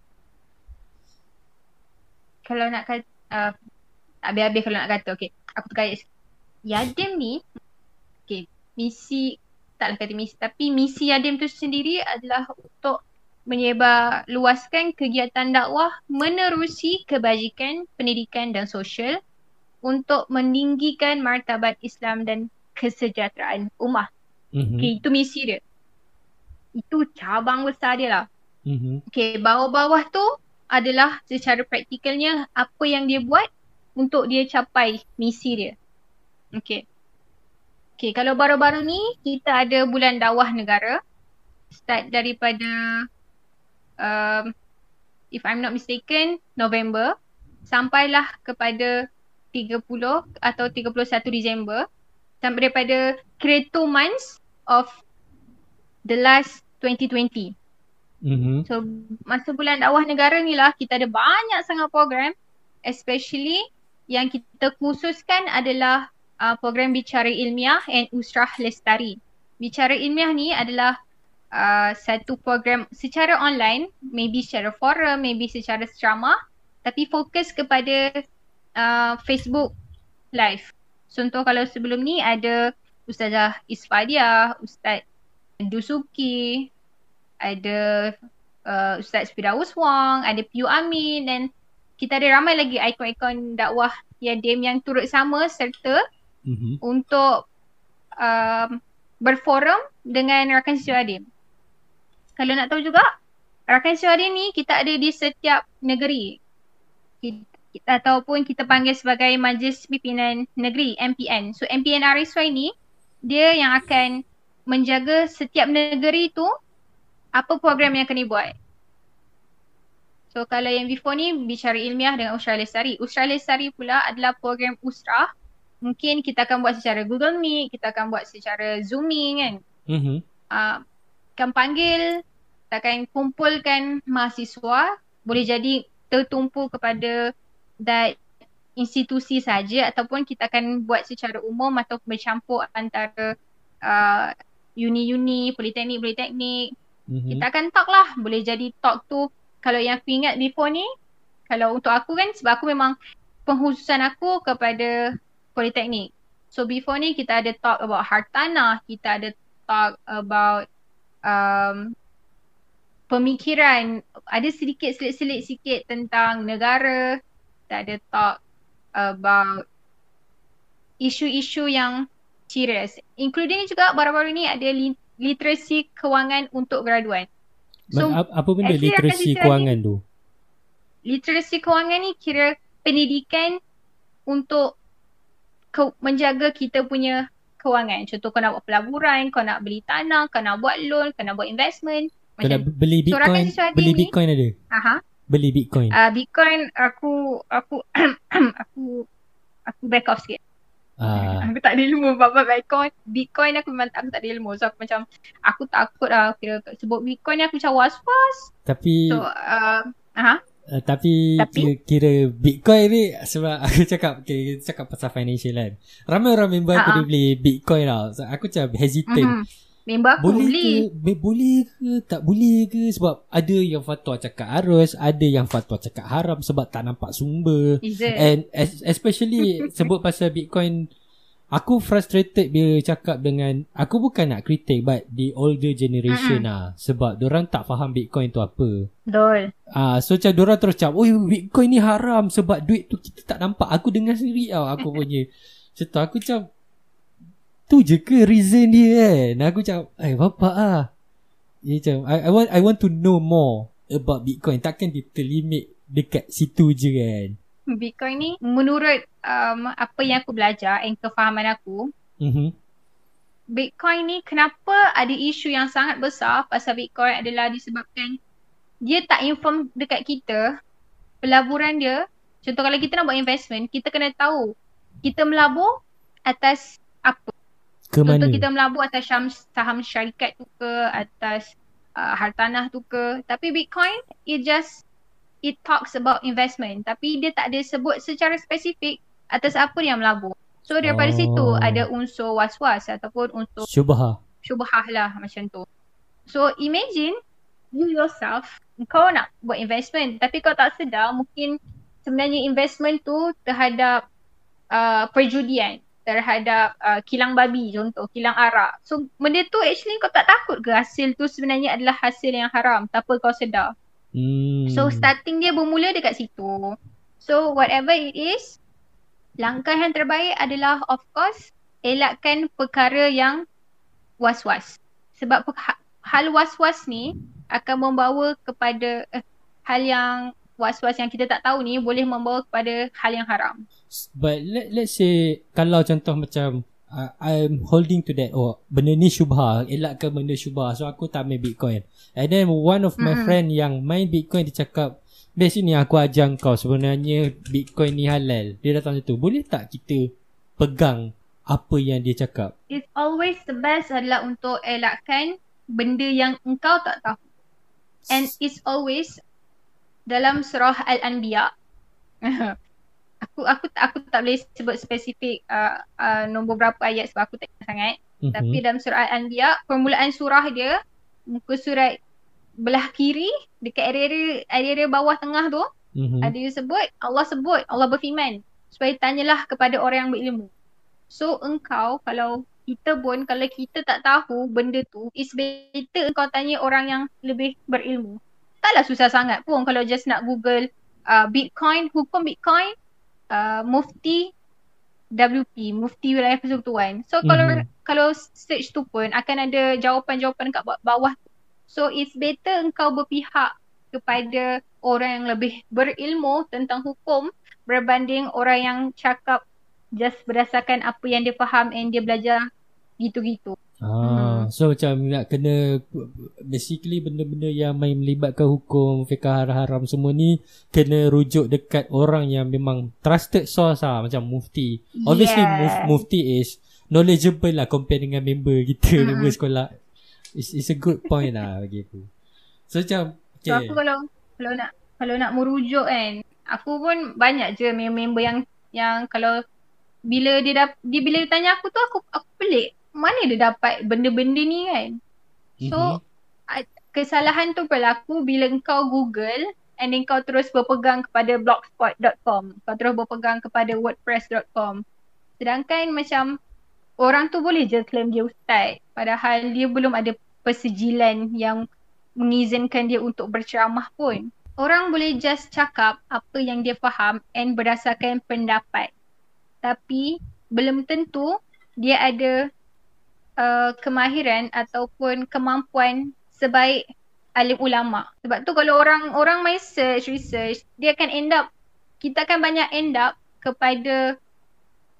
kalau nak kata uh, habis-habis kalau nak kata okay, aku terkait YaDIM ni. Okay, misi taklah kata misi, tapi misi YaDIM tu sendiri adalah untuk menyebar luaskan kegiatan dakwah menerusi kebajikan, pendidikan dan sosial untuk meninggikan martabat Islam dan kesejahteraan ummah. Mm-hmm. Okay, itu misi dia. Itu cabang besar dia lah. Mm-hmm. Okay, bawah-bawah tu adalah secara praktikalnya apa yang dia buat untuk dia capai misi dia. Okay. Okay, kalau baru-baru ni kita ada bulan dakwah negara. Start daripada Um, if I'm not mistaken November sampailah kepada tiga puluh atau tiga puluh satu Disember, sampai daripada Creato months of the last twenty twenty. Mm-hmm. So masa bulan dakwah negara ni lah kita ada banyak sangat program, especially yang kita khususkan adalah uh, program Bicara Ilmiah and Usrah Lestari. Bicara Ilmiah ni adalah Uh, satu program secara online, maybe secara forum, maybe secara ceramah, tapi fokus kepada uh, Facebook live. Contoh kalau sebelum ni ada Ustazah Isfadiah, Ustaz Dusuki, ada uh, Ustaz Firdaus Wang, ada Piu Amin, dan kita ada ramai lagi ikon-ikon dakwah YaDIM yang turut sama serta mm-hmm. untuk um, berforum dengan Rakan Siswa YaDIM. Kalau nak tahu juga, Rakan Siswa YaDIM ni kita ada di setiap negeri. Kita, kita ataupun kita panggil sebagai Majlis Pimpinan Negeri, M P N. So M P N R S Y ni dia yang akan menjaga setiap negeri tu apa program yang kena buat. So kalau yang before ni bicara ilmiah dengan Usrah Lestari. Usrah Lestari pula adalah program Usrah. Mungkin kita akan buat secara Google Meet, kita akan buat secara Zooming kan. Mm-hmm. Uh, akan panggil, kita akan kumpulkan mahasiswa. Boleh jadi tertumpu kepada that institusi saja ataupun kita akan buat secara umum atau bercampur antara uh, uni-uni, politeknik-politeknik. Mm-hmm. Kita akan talk lah. Boleh jadi talk tu kalau yang aku ingat before ni, kalau untuk aku kan sebab aku memang penghususan aku kepada politeknik. So before ni kita ada talk about hartanah, kita ada talk about um, pemikiran, ada sedikit selit-selit sikit tentang negara, kita ada talk about isu-isu yang serious. Including juga baru-baru ni ada li- literasi kewangan untuk graduan. So, apa benda literasi kewangan tu? Literasi kewangan ni kira pendidikan untuk ke, menjaga kita punya kewangan. Contoh kau nak buat pelaburan, kau nak beli tanah, kau nak buat loan, kau nak buat investment. Kau nak beli bitcoin, so, beli ni, bitcoin ada? Aha. Beli bitcoin. Uh, bitcoin aku, aku, aku, aku back off sikit. Ah. Aku tak ada ilmu bab-bab Bitcoin. Bitcoin aku memang aku tak ada ilmu. So aku macam aku takut lah kira sebut Bitcoin ni aku macam was-was. Tapi so, uh, uh-huh. uh, tapi, tapi kira Bitcoin ni sebab aku cakap okay, kita cakap pasal financial kan. Ramai orang member uh-huh. aku dia beli Bitcoin tau. So, aku macam hesitant. Uh-huh. Member aku boleh beli. Ke, boleh ke tak boleh ke sebab ada yang fatwa cakap harus, ada yang fatwa cakap haram sebab tak nampak sumber. And especially sebut pasal Bitcoin, aku frustrated bila cakap dengan, aku bukan nak kritik but the older generation uh-huh. lah sebab diorang tak faham Bitcoin tu apa. Betul. Ah, so macam diorang terus cakap, oh Bitcoin ni haram sebab duit tu kita tak nampak. Aku dengar sendiri tau aku punya. Contoh aku macam tu je ke reason dia kan? Aku cakap, eh bapak ah. Dia macam, I, I want I want to know more about Bitcoin. Takkan dia terlimit dekat situ je kan? Bitcoin ni menurut um, apa yang aku belajar dan kefahaman aku, mm-hmm. Bitcoin ni kenapa ada isu yang sangat besar pasal Bitcoin adalah disebabkan dia tak inform dekat kita pelaburan dia. Contoh kalau kita nak buat investment, kita kena tahu kita melabur atas apa. Contoh kita melabur atas saham syarikat tu ke, atas uh, hartanah tu ke. Tapi Bitcoin, it just, it talks about investment. Tapi dia tak ada sebut secara spesifik atas apa yang melabur. So daripada oh. situ ada unsur was-was ataupun unsur syubhah. Syubhah lah macam tu. So imagine you yourself, kau nak buat investment tapi kau tak sedar mungkin sebenarnya investment tu terhadap uh, perjudian, terhadap uh, kilang babi contoh, kilang arak. So benda tu actually kau tak takut ke hasil tu sebenarnya adalah hasil yang haram tanpa kau sedar. Hmm. So starting dia bermula dekat situ. So whatever it is, langkah yang terbaik adalah of course elakkan perkara yang was-was. Sebab hal was-was ni akan membawa kepada eh, hal yang was-was yang kita tak tahu ni boleh membawa kepada hal yang haram. But let, let's say kalau contoh macam uh, I'm holding to that, oh benda ni syubha, elakkan benda syubha, so aku tak main Bitcoin. And then one of my mm-hmm. friend yang main Bitcoin dia cakap, best ni aku ajar kau sebenarnya Bitcoin ni halal. Dia datang macam tu, boleh tak kita pegang apa yang dia cakap? It's always the best adalah untuk elakkan benda yang engkau tak tahu. And it's always dalam surah Al-Anbiya. aku aku aku tak boleh sebut spesifik uh, uh, nombor berapa ayat sebab aku tak ingat sangat. Mm-hmm. Tapi dalam surah Al-Anbiya, permulaan surah dia, muka surat belah kiri dekat area area bawah tengah tu, mm-hmm. ada sebut, Allah sebut, Allah berfirman supaya tanyalah kepada orang yang berilmu. So engkau kalau kita pun kalau kita tak tahu benda tu, it's better engkau tanya orang yang lebih berilmu. Taklah susah sangat pun kalau just nak Google uh, Bitcoin, hukum Bitcoin, uh, Mufti W P, Mufti Wilayah Persekutuan. So kalau mm. kalau search tu pun akan ada jawapan-jawapan kat bawah tu. So it's better engkau berpihak kepada orang yang lebih berilmu tentang hukum berbanding orang yang cakap just berdasarkan apa yang dia faham and dia belajar gitu-gitu. Ah, hmm. So macam nak kena basically benda-benda yang main melibatkan hukum, fiqh haram semua ni kena rujuk dekat orang yang memang trusted source lah, macam mufti. Obviously yeah. mufti is knowledgeable lah compare dengan member kita hmm. member sekolah. It's, it's a good point lah bagi aku. So macam okay. So aku kalau kalau nak kalau nak merujuk kan, aku pun banyak je member yang yang kalau bila dia dah dia bila tanya aku tu aku aku pelik. Mana dia dapat benda-benda ni kan. So mm-hmm. kesalahan tu berlaku bila engkau Google and engkau terus berpegang kepada blogspot dot com, kau terus berpegang kepada wordpress dot com. Sedangkan macam orang tu boleh je claim dia ustaz padahal dia belum ada persejilan yang mengizinkan dia untuk berceramah pun. Orang boleh just cakap apa yang dia faham and berdasarkan pendapat. Tapi belum tentu dia ada Uh, kemahiran ataupun kemampuan sebaik alim ulama. Sebab tu kalau orang-orang main search, research, dia akan end up, kita akan banyak end up kepada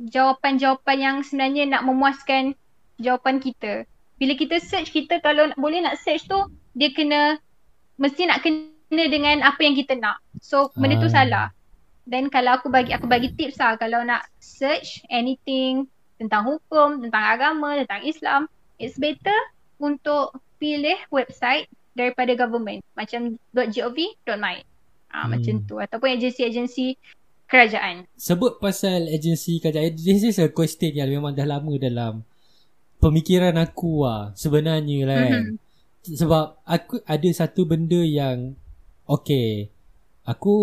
jawapan-jawapan yang sebenarnya nak memuaskan jawapan kita. Bila kita search, kita kalau boleh nak search tu, dia kena, mesti nak kena dengan apa yang kita nak. So benda tu hmm. salah. Then kalau aku bagi, aku bagi tips lah kalau nak search anything tentang hukum, tentang agama, tentang Islam, it's better untuk pilih website daripada government macam .gov.my ha, hmm. macam tu, ataupun agensi-agensi kerajaan. Sebut pasal agensi kerajaan, this is a question yang memang dah lama dalam pemikiran aku lah sebenarnya lah kan. Mm-hmm. Sebab aku ada satu benda yang okay, aku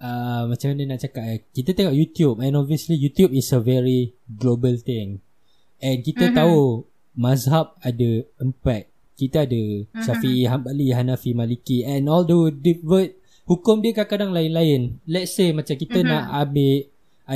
Uh, macam mana nak cakap eh? Kita tengok YouTube and obviously YouTube is a very global thing and kita mm-hmm. tahu mazhab ada empat. Kita ada mm-hmm. Syafi'i, Hanbali, Hanafi, Maliki and although divert hukum dia kadang-kadang lain-lain. Let's say macam kita mm-hmm. nak ambil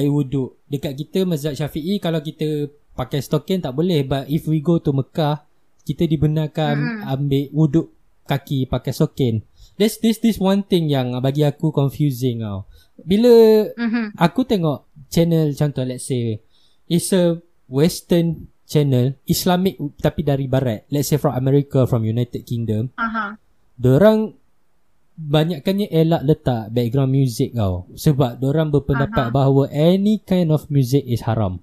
air wuduk, dekat kita mazhab Syafi'i kalau kita pakai stokin tak boleh, but if we go to Mekah kita dibenarkan mm-hmm. ambil wuduk kaki pakai stokin. This this this one thing yang bagi aku confusing tau. Bila mm-hmm. aku tengok channel contoh let's say it's a western channel Islamic tapi dari barat, let's say from America, from United Kingdom. Aha. Uh-huh. Dorang banyakkannya elak letak background music tau sebab dorang berpendapat uh-huh. bahawa any kind of music is haram.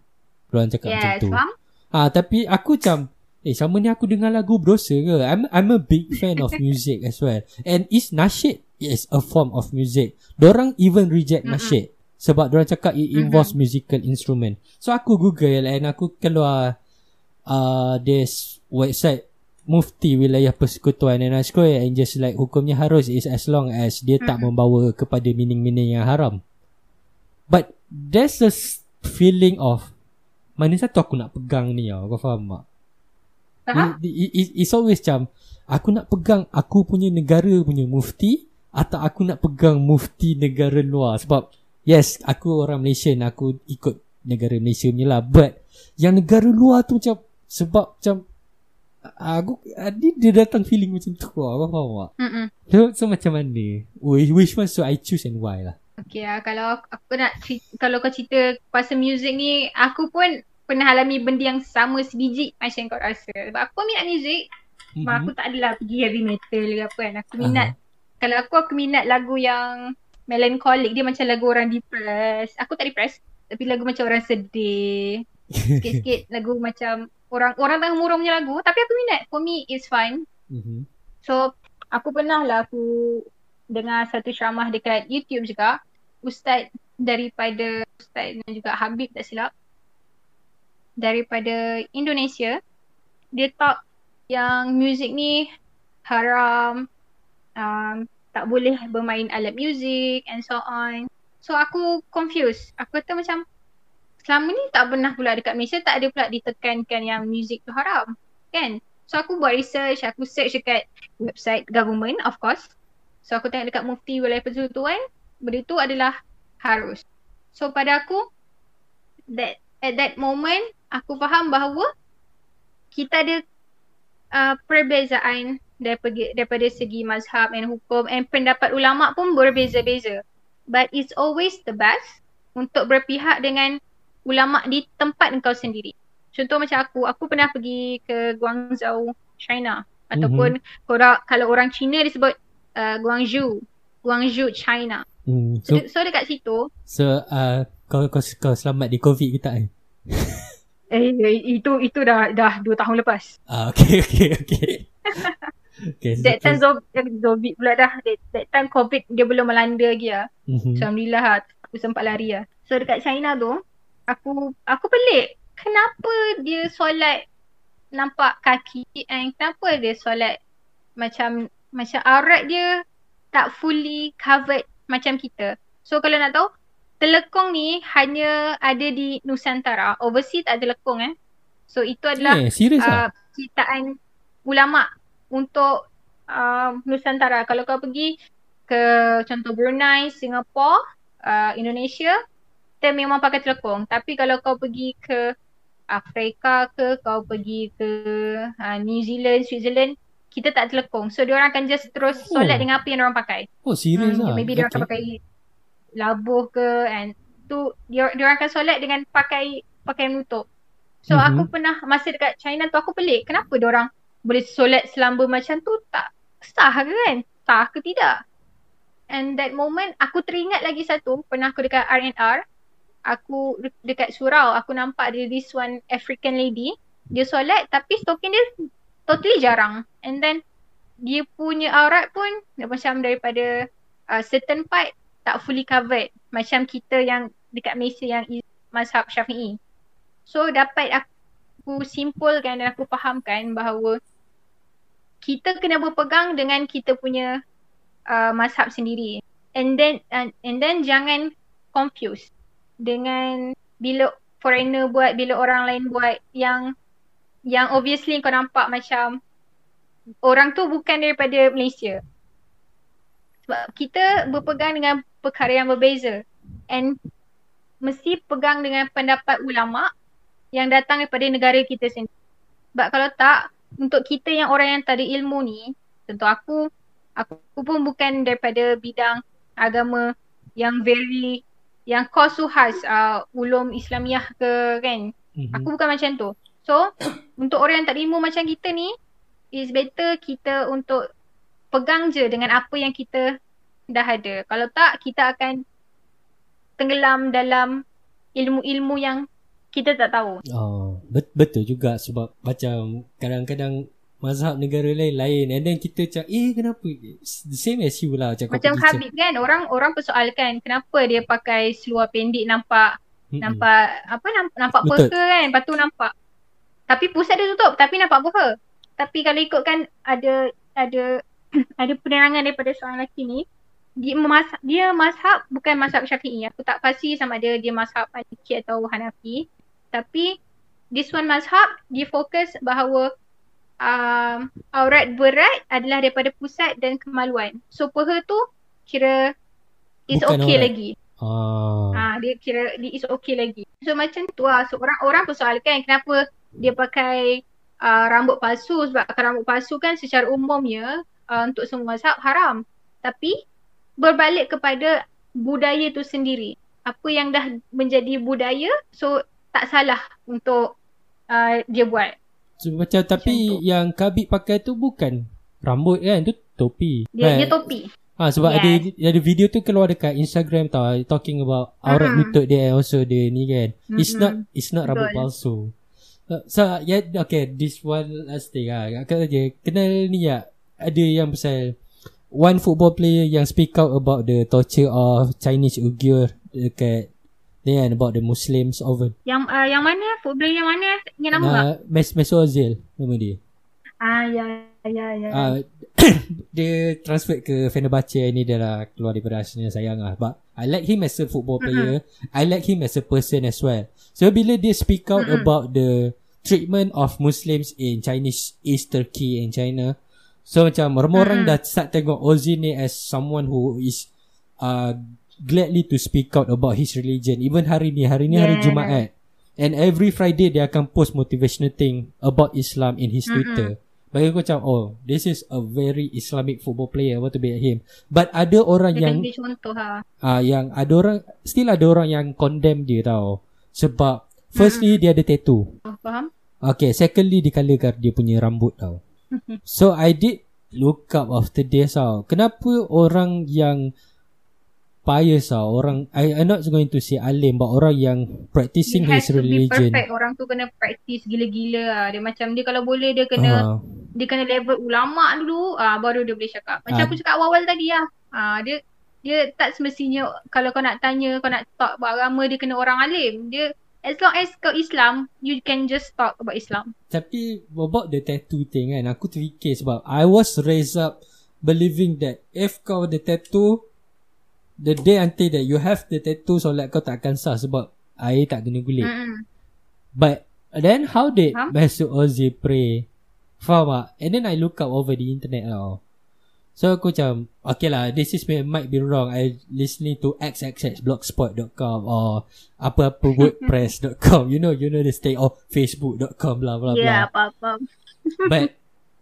Dorang cakap yeah, macam tu. Ah ha, tapi aku macam Eh sama ni aku dengar lagu berdosa ke? I'm, I'm a big fan of music as well. And is nasyid is a form of music. Dorang even reject mm-hmm. nasyid sebab dorang cakap it involves mm-hmm. musical instrument. So aku Google and aku keluar uh, this website Mufti Wilayah Persekutuan and I scroll and just like hukumnya harus is as long as dia mm-hmm. tak membawa kepada meaning-meaning yang haram. But there's a feeling of mana satu aku nak pegang ni tau. Kau faham tak? Uh-huh. It, it, it's always macam aku nak pegang aku punya negara punya mufti atau aku nak pegang mufti negara luar. Sebab yes, aku orang Malaysia, aku ikut negara Malaysia punya lah, but yang negara luar tu macam sebab macam aku dia, dia datang feeling macam tu. Kau faham tak? So, so macam mana which, which one should I choose and why lah? Okay lah, kalau aku nak, kalau kau cerita pasal music ni, aku pun pernah alami benda yang sama sebiji macam kau rasa. Sebab aku minat muzik, mm-hmm. mak aku tak adalah pergi heavy metal ke apa kan. Aku minat, uh-huh. kalau aku aku minat lagu yang melancholic, dia macam lagu orang depressed. Aku tak depressed, tapi lagu macam orang sedih. Sikit-sikit lagu macam orang orang tengah murung punya lagu, tapi aku minat. For me it's fine. Mm-hmm. So aku pernah lah aku dengar satu ceramah dekat YouTube juga. Ustaz daripada Ustaz dan juga Habib tak silap, daripada Indonesia, dia talk yang muzik ni haram, um, tak boleh bermain alat muzik and so on. So aku confused. Aku kata macam selama ni tak pernah pula dekat Malaysia tak ada pula ditekankan yang muzik tu haram kan. So aku buat research, aku search dekat website government of course. So aku tengok dekat Mufti Wilayah Persekutuan, benda tu adalah harus. So pada aku that at that moment aku faham bahawa kita ada uh, perbezaan daripada, daripada segi mazhab dan hukum, and pendapat ulama' pun berbeza-beza. But it's always the best untuk berpihak dengan ulama' di tempat engkau sendiri. Contoh macam aku, aku pernah pergi ke Guangzhou, China. Ataupun mm-hmm. korang, kalau orang Cina dia sebut uh, Guangzhou, Guangzhou, China. Mm. So, so, so dekat situ. So uh, kau, kau, kau selamat di COVID ke tak? Eh, eh itu itu dah dah dua tahun lepas. Ah, okay, okay, okay. Okay, so that time COVID pula dah. That, that time COVID dia belum melanda lagi lah. Mm-hmm. So, alhamdulillah lah, aku sempat lari lah. So dekat China tu, aku aku pelik. Kenapa dia solat nampak kaki, and kenapa dia solat macam macam aurat dia tak fully covered macam kita. So kalau nak tahu, telekong ni hanya ada di Nusantara, overseas tak ada telekong eh. So itu adalah eh, uh, ciptaan ulama untuk uh, Nusantara. Kalau kau pergi ke contoh Brunei, Singapura, uh, Indonesia, kita memang pakai telekong. Tapi kalau kau pergi ke Afrika ke, kau pergi ke uh, New Zealand, Switzerland, kita tak telekong. So diorang akan just terus solat oh. dengan apa yang diorang pakai. Oh serius hmm, lah. Maybe diorang okay. akan pakai labuh ke, and tu diorang, diorang akan solat dengan pakai pakaian menutup. So mm-hmm. aku pernah masa dekat China tu aku pelik. Kenapa diorang boleh solat selamba macam tu, tak sah ke kan? Sah ke tidak? And that moment aku teringat lagi satu, pernah aku dekat R and R. Aku dekat surau, aku nampak ada this one African lady, dia solat tapi stoking dia totally jarang, and then dia punya aurat pun macam daripada uh, certain part tak fully covered macam kita yang dekat Malaysia yang mazhab Syafi'i. So dapat aku simpulkan dan aku fahamkan bahawa kita kena berpegang dengan kita punya uh, mazhab sendiri, and then uh, and then jangan confuse dengan bila foreigner buat, bila orang lain buat, yang yang obviously kau nampak macam orang tu bukan daripada Malaysia. Sebab kita berpegang dengan perkara yang berbeza, and mesti pegang dengan pendapat ulama' yang datang daripada negara kita sendiri. Sebab kalau tak, untuk kita yang orang yang tak ada ilmu ni, tentu aku aku pun bukan daripada bidang agama yang very yang kau suhas uh, ulum Islamiah ke kan. Mm-hmm. Aku bukan macam tu. So untuk orang yang tak ilmu macam kita ni, it's better kita untuk pegang je dengan apa yang kita dah ada. Kalau tak, kita akan tenggelam dalam ilmu-ilmu yang kita tak tahu. Oh, bet- betul juga. Sebab macam kadang-kadang mazhab negara lain-lain, and then kita macam eh kenapa the same as you lah. Macam, macam Habib kan, orang orang persoalkan kenapa dia pakai seluar pendek, nampak mm-mm. nampak apa nampak, nampak puha kan, lepas tu nampak tapi pusat dia tutup tapi nampak puha. Tapi kalau ikutkan ada ada ada penerangan daripada seorang lelaki ni, dia mazhab, dia mazhab bukan mazhab Syafi'i, aku tak pasti sama ada dia mazhab Maliki atau Hanafi, tapi this one mazhab dia fokus bahawa Um, aurat berat adalah daripada pusat dan kemaluan. So peha tu kira is bukan okay aurat lagi. Oh. Ha, dia kira dia is okay lagi. So macam tu lah. So orang-orang persoalkan kenapa dia pakai uh, rambut palsu, sebab rambut palsu kan secara umumnya uh, untuk semua mazhab haram. Tapi berbalik kepada budaya tu sendiri. Apa yang dah menjadi budaya, so tak salah untuk uh, dia buat. Macam tapi macam yang Kabib pakai tu bukan rambut kan, tu topi. Dia, right? Dia topi. Ah ha, sebab yes. ada ada video tu keluar dekat Instagram tau, talking about aurat uh-huh. lutut dia, also dia ni kan. Uh-huh. It's not it's not rambut betul. Palsu. Uh, so yeah, okay, this one last thing ah. Kata je kenal ni ya. Ada yang pasal one football player yang speak out about the torture of Chinese Uyghur dekat then about the Muslims over. Yang uh, yang mana? Football yang mana? Ingat nama tak? Uh, Mes- Mesut Özil nama dia. Ah ya ya ya. Uh, dia transfer ke Fenerbahce ni, dia dah keluar daripada Arsenal, sayang lah. But I like him as a football player. Mm-hmm. I like him as a person as well. So bila dia speak out mm-hmm. about the treatment of Muslims in Chinese East Turkey and China, so macam orang-orang mm-hmm. dah start tengok Özil ni as someone who is uh, gladly to speak out about his religion. Even hari ni, hari ni yeah. hari Jumaat, And every Friday dia akan post motivational thing about Islam in his Twitter. Mm-hmm. Bagi aku macam, oh, this is a very Islamic football player, I want to be at him. But ada orang dia yang contoh, ha. uh, Yang ada orang, still ada orang yang condemn dia tau. Sebab firstly mm-hmm. dia ada tattoo. Oh, faham. Okay, secondly dia colour dia punya rambut tau. So I did look up after this tau. Kenapa orang yang bias lah, orang, I, I'm not going to say alim, but orang yang practicing his religion, perfect. Orang tu kena practice gila-gila lah. Dia macam, dia kalau boleh dia kena uh-huh. dia kena level ulama' dulu uh, baru dia boleh cakap. Macam uh. aku cakap awal-awal tadi lah, uh, dia dia tak semestinya kalau kau nak tanya, kau nak talk beragama, dia kena orang alim. Dia, as long as kau Islam, you can just talk about Islam. Tapi about the tattoo thing kan, aku terfikir sebab I was raised up believing that if kau ada tattoo, the day until that you have the tattoo, solat kau tak akan sah sebab air tak kena kulit. Mm-hmm. But then how did huh? Mesut Özil pray? Faham tak? And then I look up over the internet lah. So aku macam, okay lah, this is might be wrong. I listening to x x x blogspot dot com or apa-apa wordpress dot com. You know, you know this thing. Or facebook dot com blah blah blah. Yeah, apa-apa. But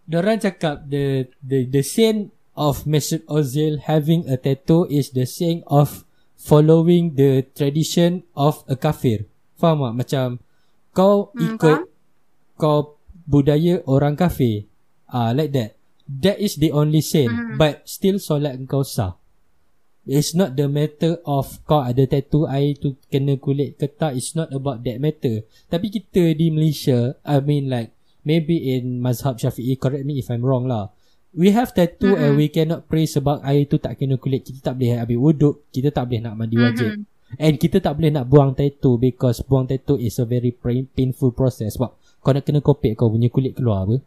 diorang cakap the the the scene of Mesut Özil having a tattoo is the saying of following the tradition of a kafir. Faham tak? Macam kau ikut mm-hmm. kau budaya orang kafir, ah, like that. That is the only sin. Mm-hmm. But still solat kau sah. It's not the matter of kau ada tattoo, air tu kena kulit ke tak. It's not about that matter. Tapi kita di Malaysia, I mean like maybe in mazhab Syafi'i, correct me if I'm wrong lah, we have tattoo mm-hmm. and we cannot pray sebab air tu tak kena kulit. Kita tak boleh ambil wuduk, kita tak boleh nak mandi wajib, mm-hmm. and kita tak boleh nak buang tattoo, because buang tattoo is a very painful process. Sebab kau nak kena kopek kau punya kulit keluar apa.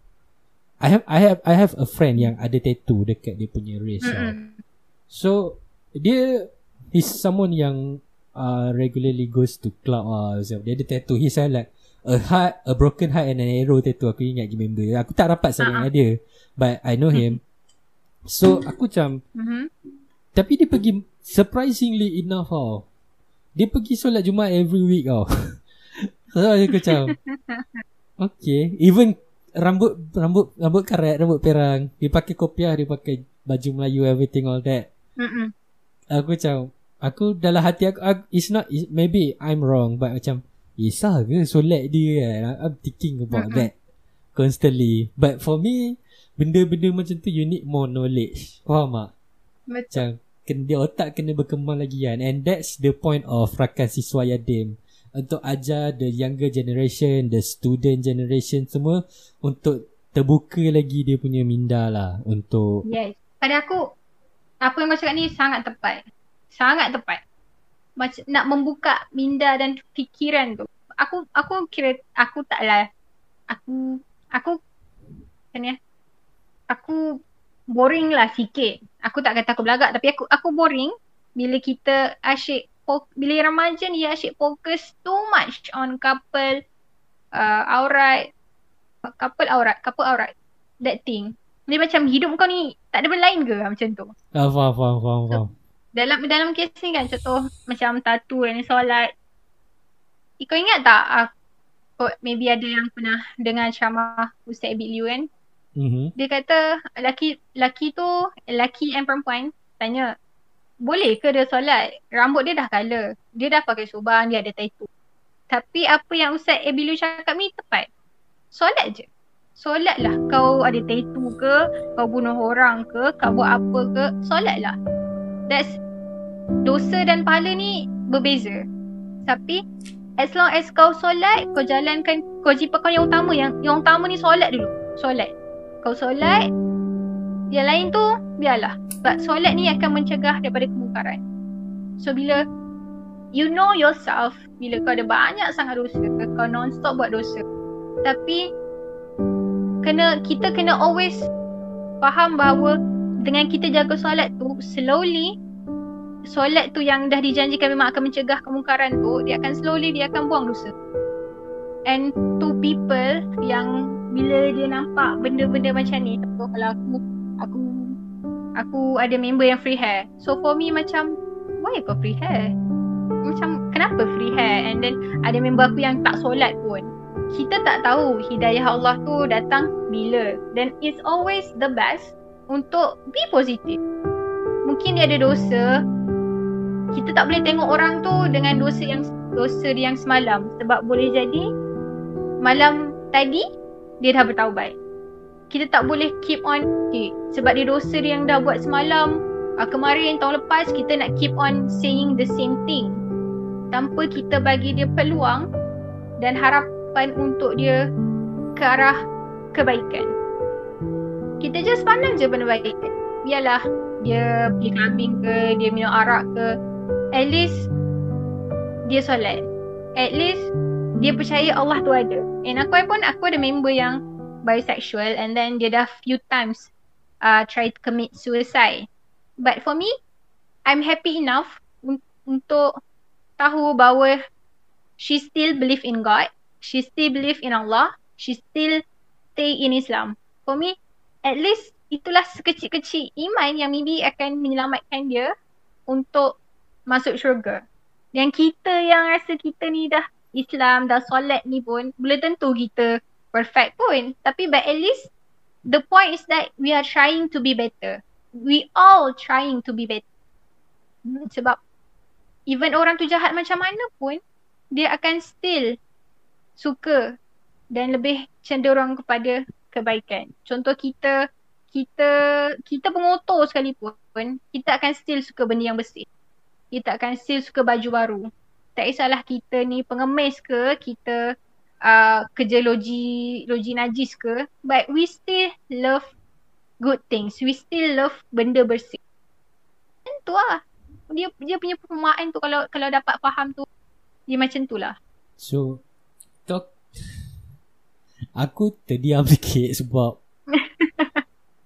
I have I have I have a friend yang ada tattoo dekat dia punya wrist. Mm-hmm. So dia is someone yang uh, regularly goes to club lah. So, dia ada tattoo. He said like a heart, a broken heart and an arrow tattoo. Aku ingat je member dia. Aku tak rapat sangat dengan dia, but I know him. So aku macam mm-hmm. tapi dia pergi, surprisingly enough tau, dia pergi solat Jumaat every week tau. So aku macam okay, even rambut Rambut rambut karat, rambut perang, dia pakai kopiah, dia pakai baju Melayu, everything all that. Mm-mm. Aku macam, aku dalam hati aku, aku it's not it's, maybe I'm wrong, but macam isah ke solat dia kan? I'm thinking about mm-hmm. that constantly. But for me, benda-benda macam tu, you need more knowledge. Faham tak? Macam kena, otak kena berkembang lagi kan. And that's the point of Rakan Siswa YaDIM, untuk ajar the younger generation, the student generation semua, untuk terbuka lagi dia punya minda lah. Untuk yes, pada aku apa yang kau cakap ni sangat tepat. Sangat tepat macam nak membuka minda dan fikiran tu. Aku aku kira aku taklah aku aku kan ya. Aku boring lah sikit. Aku tak kata aku belagak, tapi aku aku boring bila kita asyik bila remaja ni asyik fokus too much on couple uh, aurat couple aurat couple aurat that thing. Dia macam hidup kau ni tak ada benda lain ke macam tu. Ah, faham faham faham. faham. So, Dalam dalam kes ni kan, contoh macam tattoo dan solat. Kau ingat tak, aku, maybe ada yang pernah dengar ceramah Ustaz Abid Liu kan? Mm-hmm. Dia kata laki, laki tu, laki and perempuan tanya, boleh ke dia solat? Rambut dia dah color, dia dah pakai subang, dia ada tattoo. Tapi apa yang Ustaz Abid Liu cakap ni tepat. Solat je. Solat lah. Kau ada tattoo ke, kau bunuh orang ke, kau buat apa ke, solat lah. That's, dosa dan pahala ni berbeza. Tapi as long as kau solat, kau jalankan kewajipan kau yang utama. Yang yang utama ni solat dulu. Solat. Kau solat, yang lain tu biarlah. Sebab solat ni akan mencegah daripada kemungkaran. So bila you know yourself, bila kau ada banyak sangat dosa, kau non-stop buat dosa, tapi kena, kita kena always faham bahawa dengan kita jaga solat tu, slowly solat tu yang dah dijanjikan memang akan mencegah kemungkaran tu, dia akan slowly dia akan buang dosa. And to people yang bila dia nampak benda-benda macam ni, contoh kalau aku aku aku ada member yang free hair. So for me macam, why kau free hair? macam kenapa free hair? And then ada member aku yang tak solat pun. Kita tak tahu hidayah Allah tu datang bila. Then it's always the best untuk be positive. Mungkin dia ada dosa, kita tak boleh tengok orang tu dengan dosa yang dosa dia yang semalam, sebab boleh jadi malam tadi dia dah bertaubat. Kita tak boleh keep on it, sebab dia dosa dia yang dah buat semalam, Uh, kemarin tahun lepas, kita nak keep on saying the same thing tanpa kita bagi dia peluang dan harapan untuk dia ke arah kebaikan. Kita just pandang je benda baik. Biarlah dia pergi clubbing ke, dia minum arak ke, at least dia solat, at least dia percaya Allah tu ada. And aku pun, aku ada member yang bisexual, and then dia dah few times uh, try to commit suicide. But for me, I'm happy enough un- untuk tahu bahawa she still believe in God, she still believe in Allah, she still stay in Islam. For me, at least itulah sekecil-kecil iman yang maybe akan menyelamatkan dia untuk masuk syurga. Dan kita yang rasa kita ni dah Islam, dah solat ni pun, belum tentu kita perfect pun. Tapi but at least the point is that we are trying to be better. We all trying to be better. Sebab even orang tu jahat macam mana pun, dia akan still suka dan lebih cenderung kepada kebaikan. Contoh kita, kita kita pengotor sekalipun, kita akan still suka benda yang bersih. Kita akan still suka baju baru. Tak kisahlah kita ni pengemis ke, kita uh, kerja loji, loji najis ke, but we still love good things. We still love benda bersih. Macam tu lah. Dia, dia punya perumahan tu, kalau kalau dapat faham tu, dia macam tu lah. So, talk. Aku terdiam sikit sebab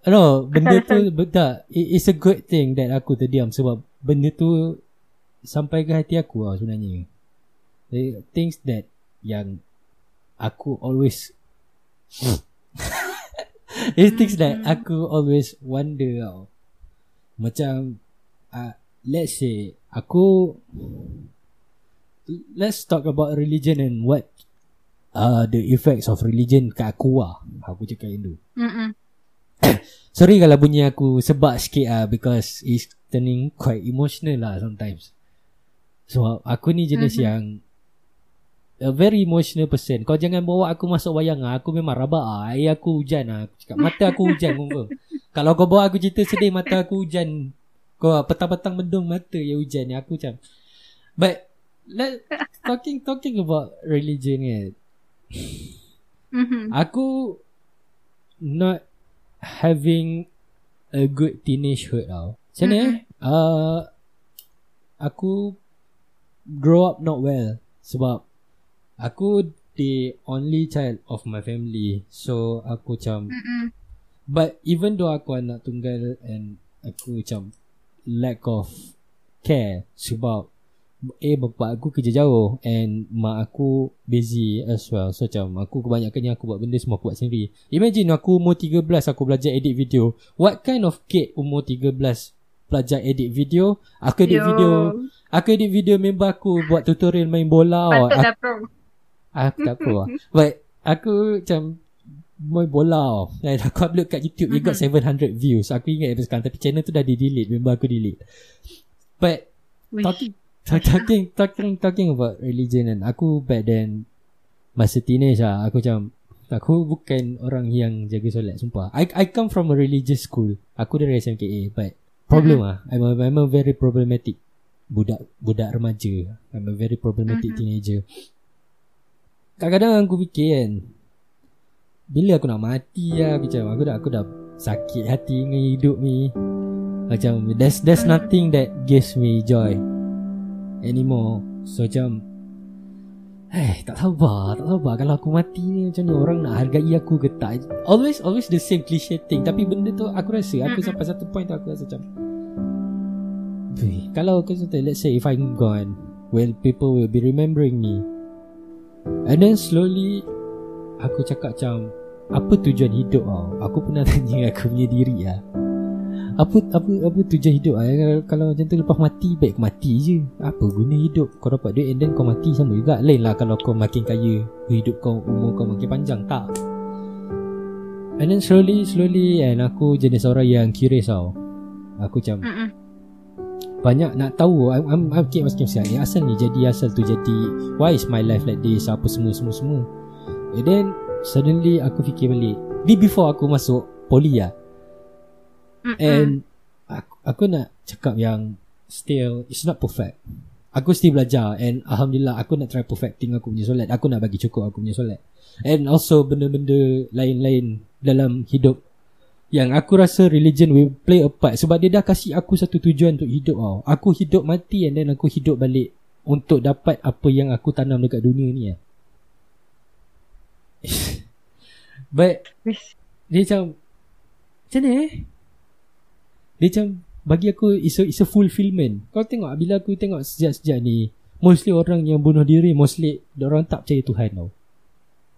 no, benda tu tak. It's a good thing that aku terdiam sebab benda tu sampai ke hati aku lah sebenarnya. The things that yang aku always it's things that aku always wonder tau. Macam uh, let's say aku, let's talk about religion and what uh, the effects of religion kat aku lah. Aku cakap Hindu. Sorry kalau bunyi aku sebab sikit lah, because it's turning quite emotional lah sometimes. So aku ni jenis mm-hmm. yang a very emotional person. Kau jangan bawa aku masuk wayang lah. Aku memang rabak lah. Air aku hujan lah. Aku cakap, mata aku hujan. Kalau kau bawa aku cerita sedih, mata aku hujan. Kau petang-petang mendung, mata yang hujan ni. Aku macam. But let, talking talking about religion kan, mm-hmm. aku not having a good teenagehood tau. Macam mana mm-hmm. uh, aku grow up not well. Sebab aku the only child of my family. So aku macam mm-mm. but even though aku anak tunggal, and aku macam lack of care sebab eh bapak aku kerja jauh and mak aku busy as well. So macam aku kebanyakannya aku buat benda semua aku buat sendiri. Imagine aku umur tiga belas aku belajar edit video. What kind of kid umur tiga belas belajar edit video? Aku edit Yo. video Aku edit video member aku buat tutorial main bola. Patutlah aku, pro aku tak pro lah. But aku macam main bola tau. Like, aku upload kat YouTube, mm-hmm. you got seven hundred views. Aku ingat sekarang, tapi channel tu dah di-delete. Member aku delete. But talking, talking talking talking about religion kan, aku back then masa teenage lah, aku macam, aku bukan orang yang jaga solat. Sumpah I I come from a religious school. Aku dari S M K A. But problem lah, I'm a, I'm a very problematic budak budak remaja. I'm a very problematic mm-hmm. teenager. Kadang-kadang aku fikir kan, bila aku nak mati lah. Macam aku dah, aku dah sakit hati dengan hidup ni. Macam there's, there's nothing that gives me joy anymore. So macam eh, tak sabar Tak sabar kalau aku mati ni, macam ni orang nak hargai aku ke tak. Always always the same cliche thing. Tapi benda tu aku rasa, aku sampai satu point tu aku rasa macam, kalau aku kata, let's say if I'm gone, well, people will be remembering me. And then slowly aku cakap macam, apa tujuan hidup tau. Aku pernah tanya aku punya diri lah, Apa apa apa tujuan hidup lah? Kalau macam tu lepas mati, baik kau mati je. Apa guna hidup? Kau dapat duit and then kau mati sama juga. Lain lah kalau kau makin kaya, hidup kau, umur kau makin panjang. Tak. And then slowly slowly and aku jenis orang yang curious tau. Aku macam uh-uh. banyak nak tahu. I'm, I'm, I'm keep asking myself, eh, asal ni jadi, asal tu jadi, why is my life like this, apa semua-semua-semua. And then suddenly aku fikir balik ni before aku masuk poli lah. And aku, aku nak cakap yang still it's not perfect. Aku still belajar. And Alhamdulillah aku nak try perfecting aku punya solat. Aku nak bagi cukup aku punya solat. And also benda-benda lain-lain dalam hidup yang aku rasa religion will play a part. Sebab dia dah kasih aku satu tujuan untuk hidup tau. Aku hidup mati and then aku hidup balik untuk dapat apa yang aku tanam dekat dunia ni lah. But dia macam macam ni eh, dia macam bagi aku it's a, it's a fulfillment. Kau tengok bila aku tengok sejak-sejak ni, mostly orang yang bunuh diri, mostly orang tak percaya Tuhan tau. Ya,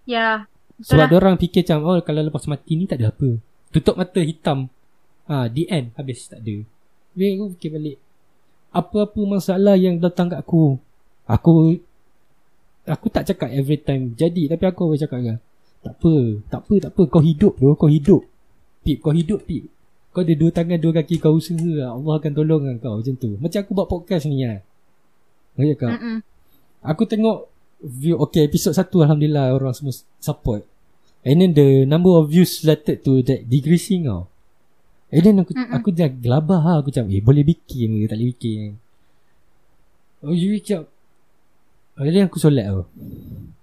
yeah, sebab orang fikir macam oh kalau lepas mati ni tak ada apa, tutup mata hitam, ah, the end, habis tak ada. Jadi aku fikir balik apa-apa masalah yang datang kat aku, Aku Aku tak cakap every time jadi, tapi aku boleh cakap kan, tak apa, tak apa, tak apa, kau hidup bro, kau hidup Pip, kau hidup Pip. Kau ada dua tangan, dua kaki, kau usaha, Allah akan tolong kau. Macam tu. Macam aku buat podcast ni lah. Macam kau uh-uh. aku tengok view. Okay, episode satu Alhamdulillah orang semua support. And then the number of views related to that decreasing tau. And then aku uh-uh. aku dah gelabah lah. Aku macam eh boleh bikin ke tak boleh bikin. Oh you macam, and then aku solat tau.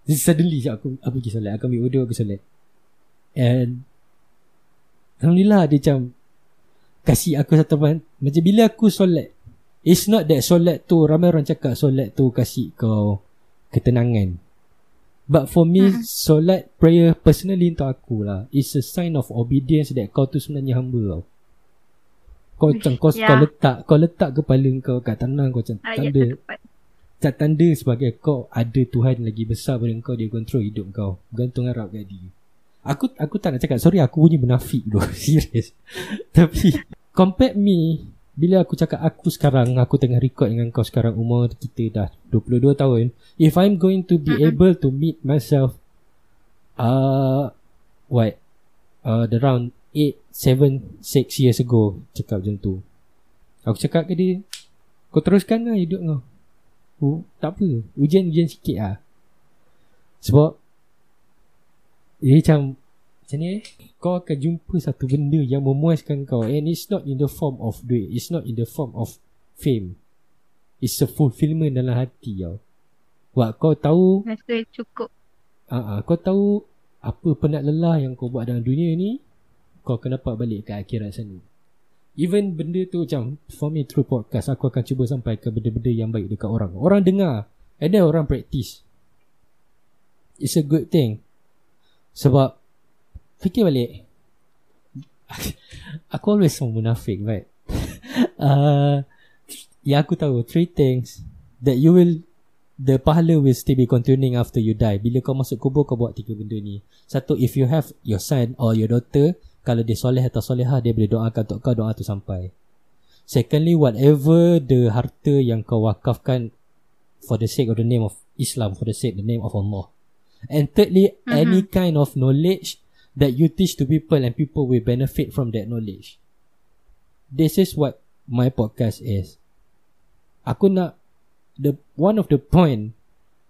Then suddenly aku, aku pergi solat. Aku ambil wudu, aku solat. And Alhamdulillah dia macam kasih aku satu man. Macam bila aku solat, it's not that solat tu, ramai orang cakap solat tu kasih kau ketenangan, but for me hmm. solat, prayer personally untuk aku lah, it's a sign of obedience that kau tu sebenarnya hamba tau. Kau macam kau, yeah. kau letak Kau letak kepala kau kat tanah, kau macam ah, tanda tak tanda sebagai kau ada Tuhan lagi besar pada kau. Dia kontrol hidup kau, gantung harap kat dia. Aku aku tak nak cakap, sorry aku bunyi menafik dulu, serius. Tapi compare me, bila aku cakap aku sekarang, aku tengah record dengan kau sekarang, umur kita dah dua puluh dua tahun. If I'm going to be uh-huh. able to meet myself uh, what uh, the round eight, seven, six years ago, cakap macam tu. Aku cakap ke dia, kau teruskan lah hidup kau, oh, tak apa, ujian-ujian sikit lah. Sebab dia macam macam ni eh, kau akan jumpa satu benda yang memuaskan kau. And it's not in the form of duit, it's not in the form of fame, it's a fulfillment dalam hati kau. Wah, kau tahu rasa cukup. uh-uh, Kau tahu apa penat lelah yang kau buat dalam dunia ni, kau akan dapat balik ke akhirat sana. Even benda tu macam for me through podcast, aku akan cuba sampaikan benda-benda yang baik dekat orang. Orang dengar and then orang practice. It's a good thing. Sebab fikir balik, aku always so munafik, right? uh, Yang aku tahu, three things that you will, the pahala will still be continuing after you die. Bila kau masuk kubur, kau buat tiga benda ni. Satu, if you have your son or your daughter, kalau dia soleh atau solehah, dia boleh doakan untuk kau, doa tu sampai. Secondly, whatever the harta yang kau wakafkan for the sake of the name of Islam, for the sake of the name of Allah. And thirdly, uh-huh. any kind of knowledge that you teach to people and people will benefit from that knowledge. This is what my podcast is. Aku nak the one of the point,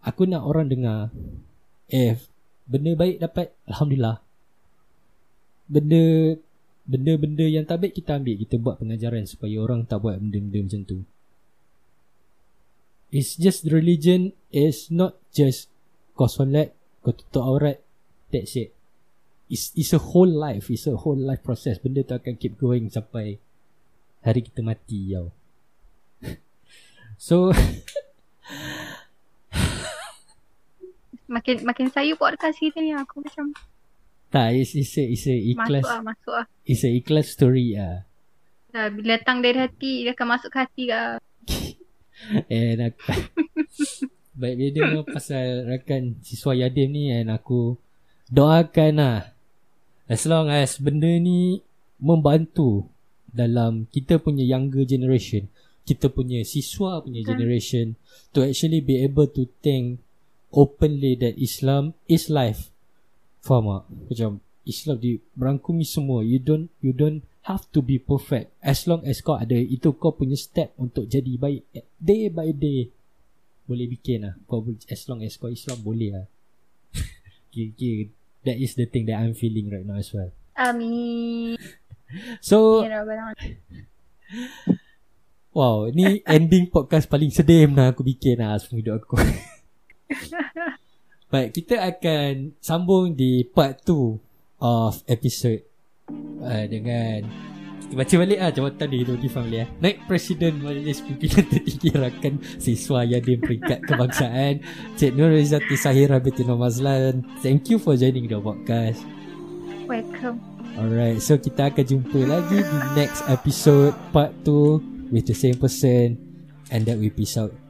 aku nak orang dengar, if benda baik dapat, Alhamdulillah. Benda benda-benda yang tak baik kita ambil, kita buat pengajaran supaya orang tak buat benda-benda macam tu. It's just religion is not just kau solat, kau tutup aurat, that's it. It's, it's a whole life. It's a whole life process. Benda tu akan keep going sampai hari kita mati tau. So Makin makin saya buat dekat cerita ni, aku macam tak, it's, it's, a, it's a ikhlas. Masuk lah, masuk lah. It's a ikhlas story lah. Nah, bila datang dari hati, dia akan masuk ke hati lah. And aku baik dia dengar pasal rakan siswa YaDIM ni, and aku doakan lah, as long as benda ni membantu dalam kita punya younger generation, kita punya siswa punya generation, to actually be able to think openly that Islam is life. Faham tak? Macam Islam di merangkumi semua. You don't you don't have to be perfect. As long as kau ada itu, kau punya step untuk jadi baik day by day, boleh bikin lah kau. As long as kau Islam, boleh lah. okay, okay. That is the thing that I'm feeling right now as well. Amin. So wow, ni ending podcast paling sedem lah aku bikin lah semua hidup aku. Baik, kita akan sambung di part two of episode Uh, dengan baca balik lah jawatan dia notifan balik lah. Naib Presiden Majlis Pimpinan Tertinggi Rakan Siswa YaDIM Peringkat Kebangsaan Cik Nurul Izzatee Sahirah binti Nur Mazlan. Thank you for joining the podcast. Welcome. Alright, so kita akan jumpa lagi di next episode part two with the same person, and that we peace out.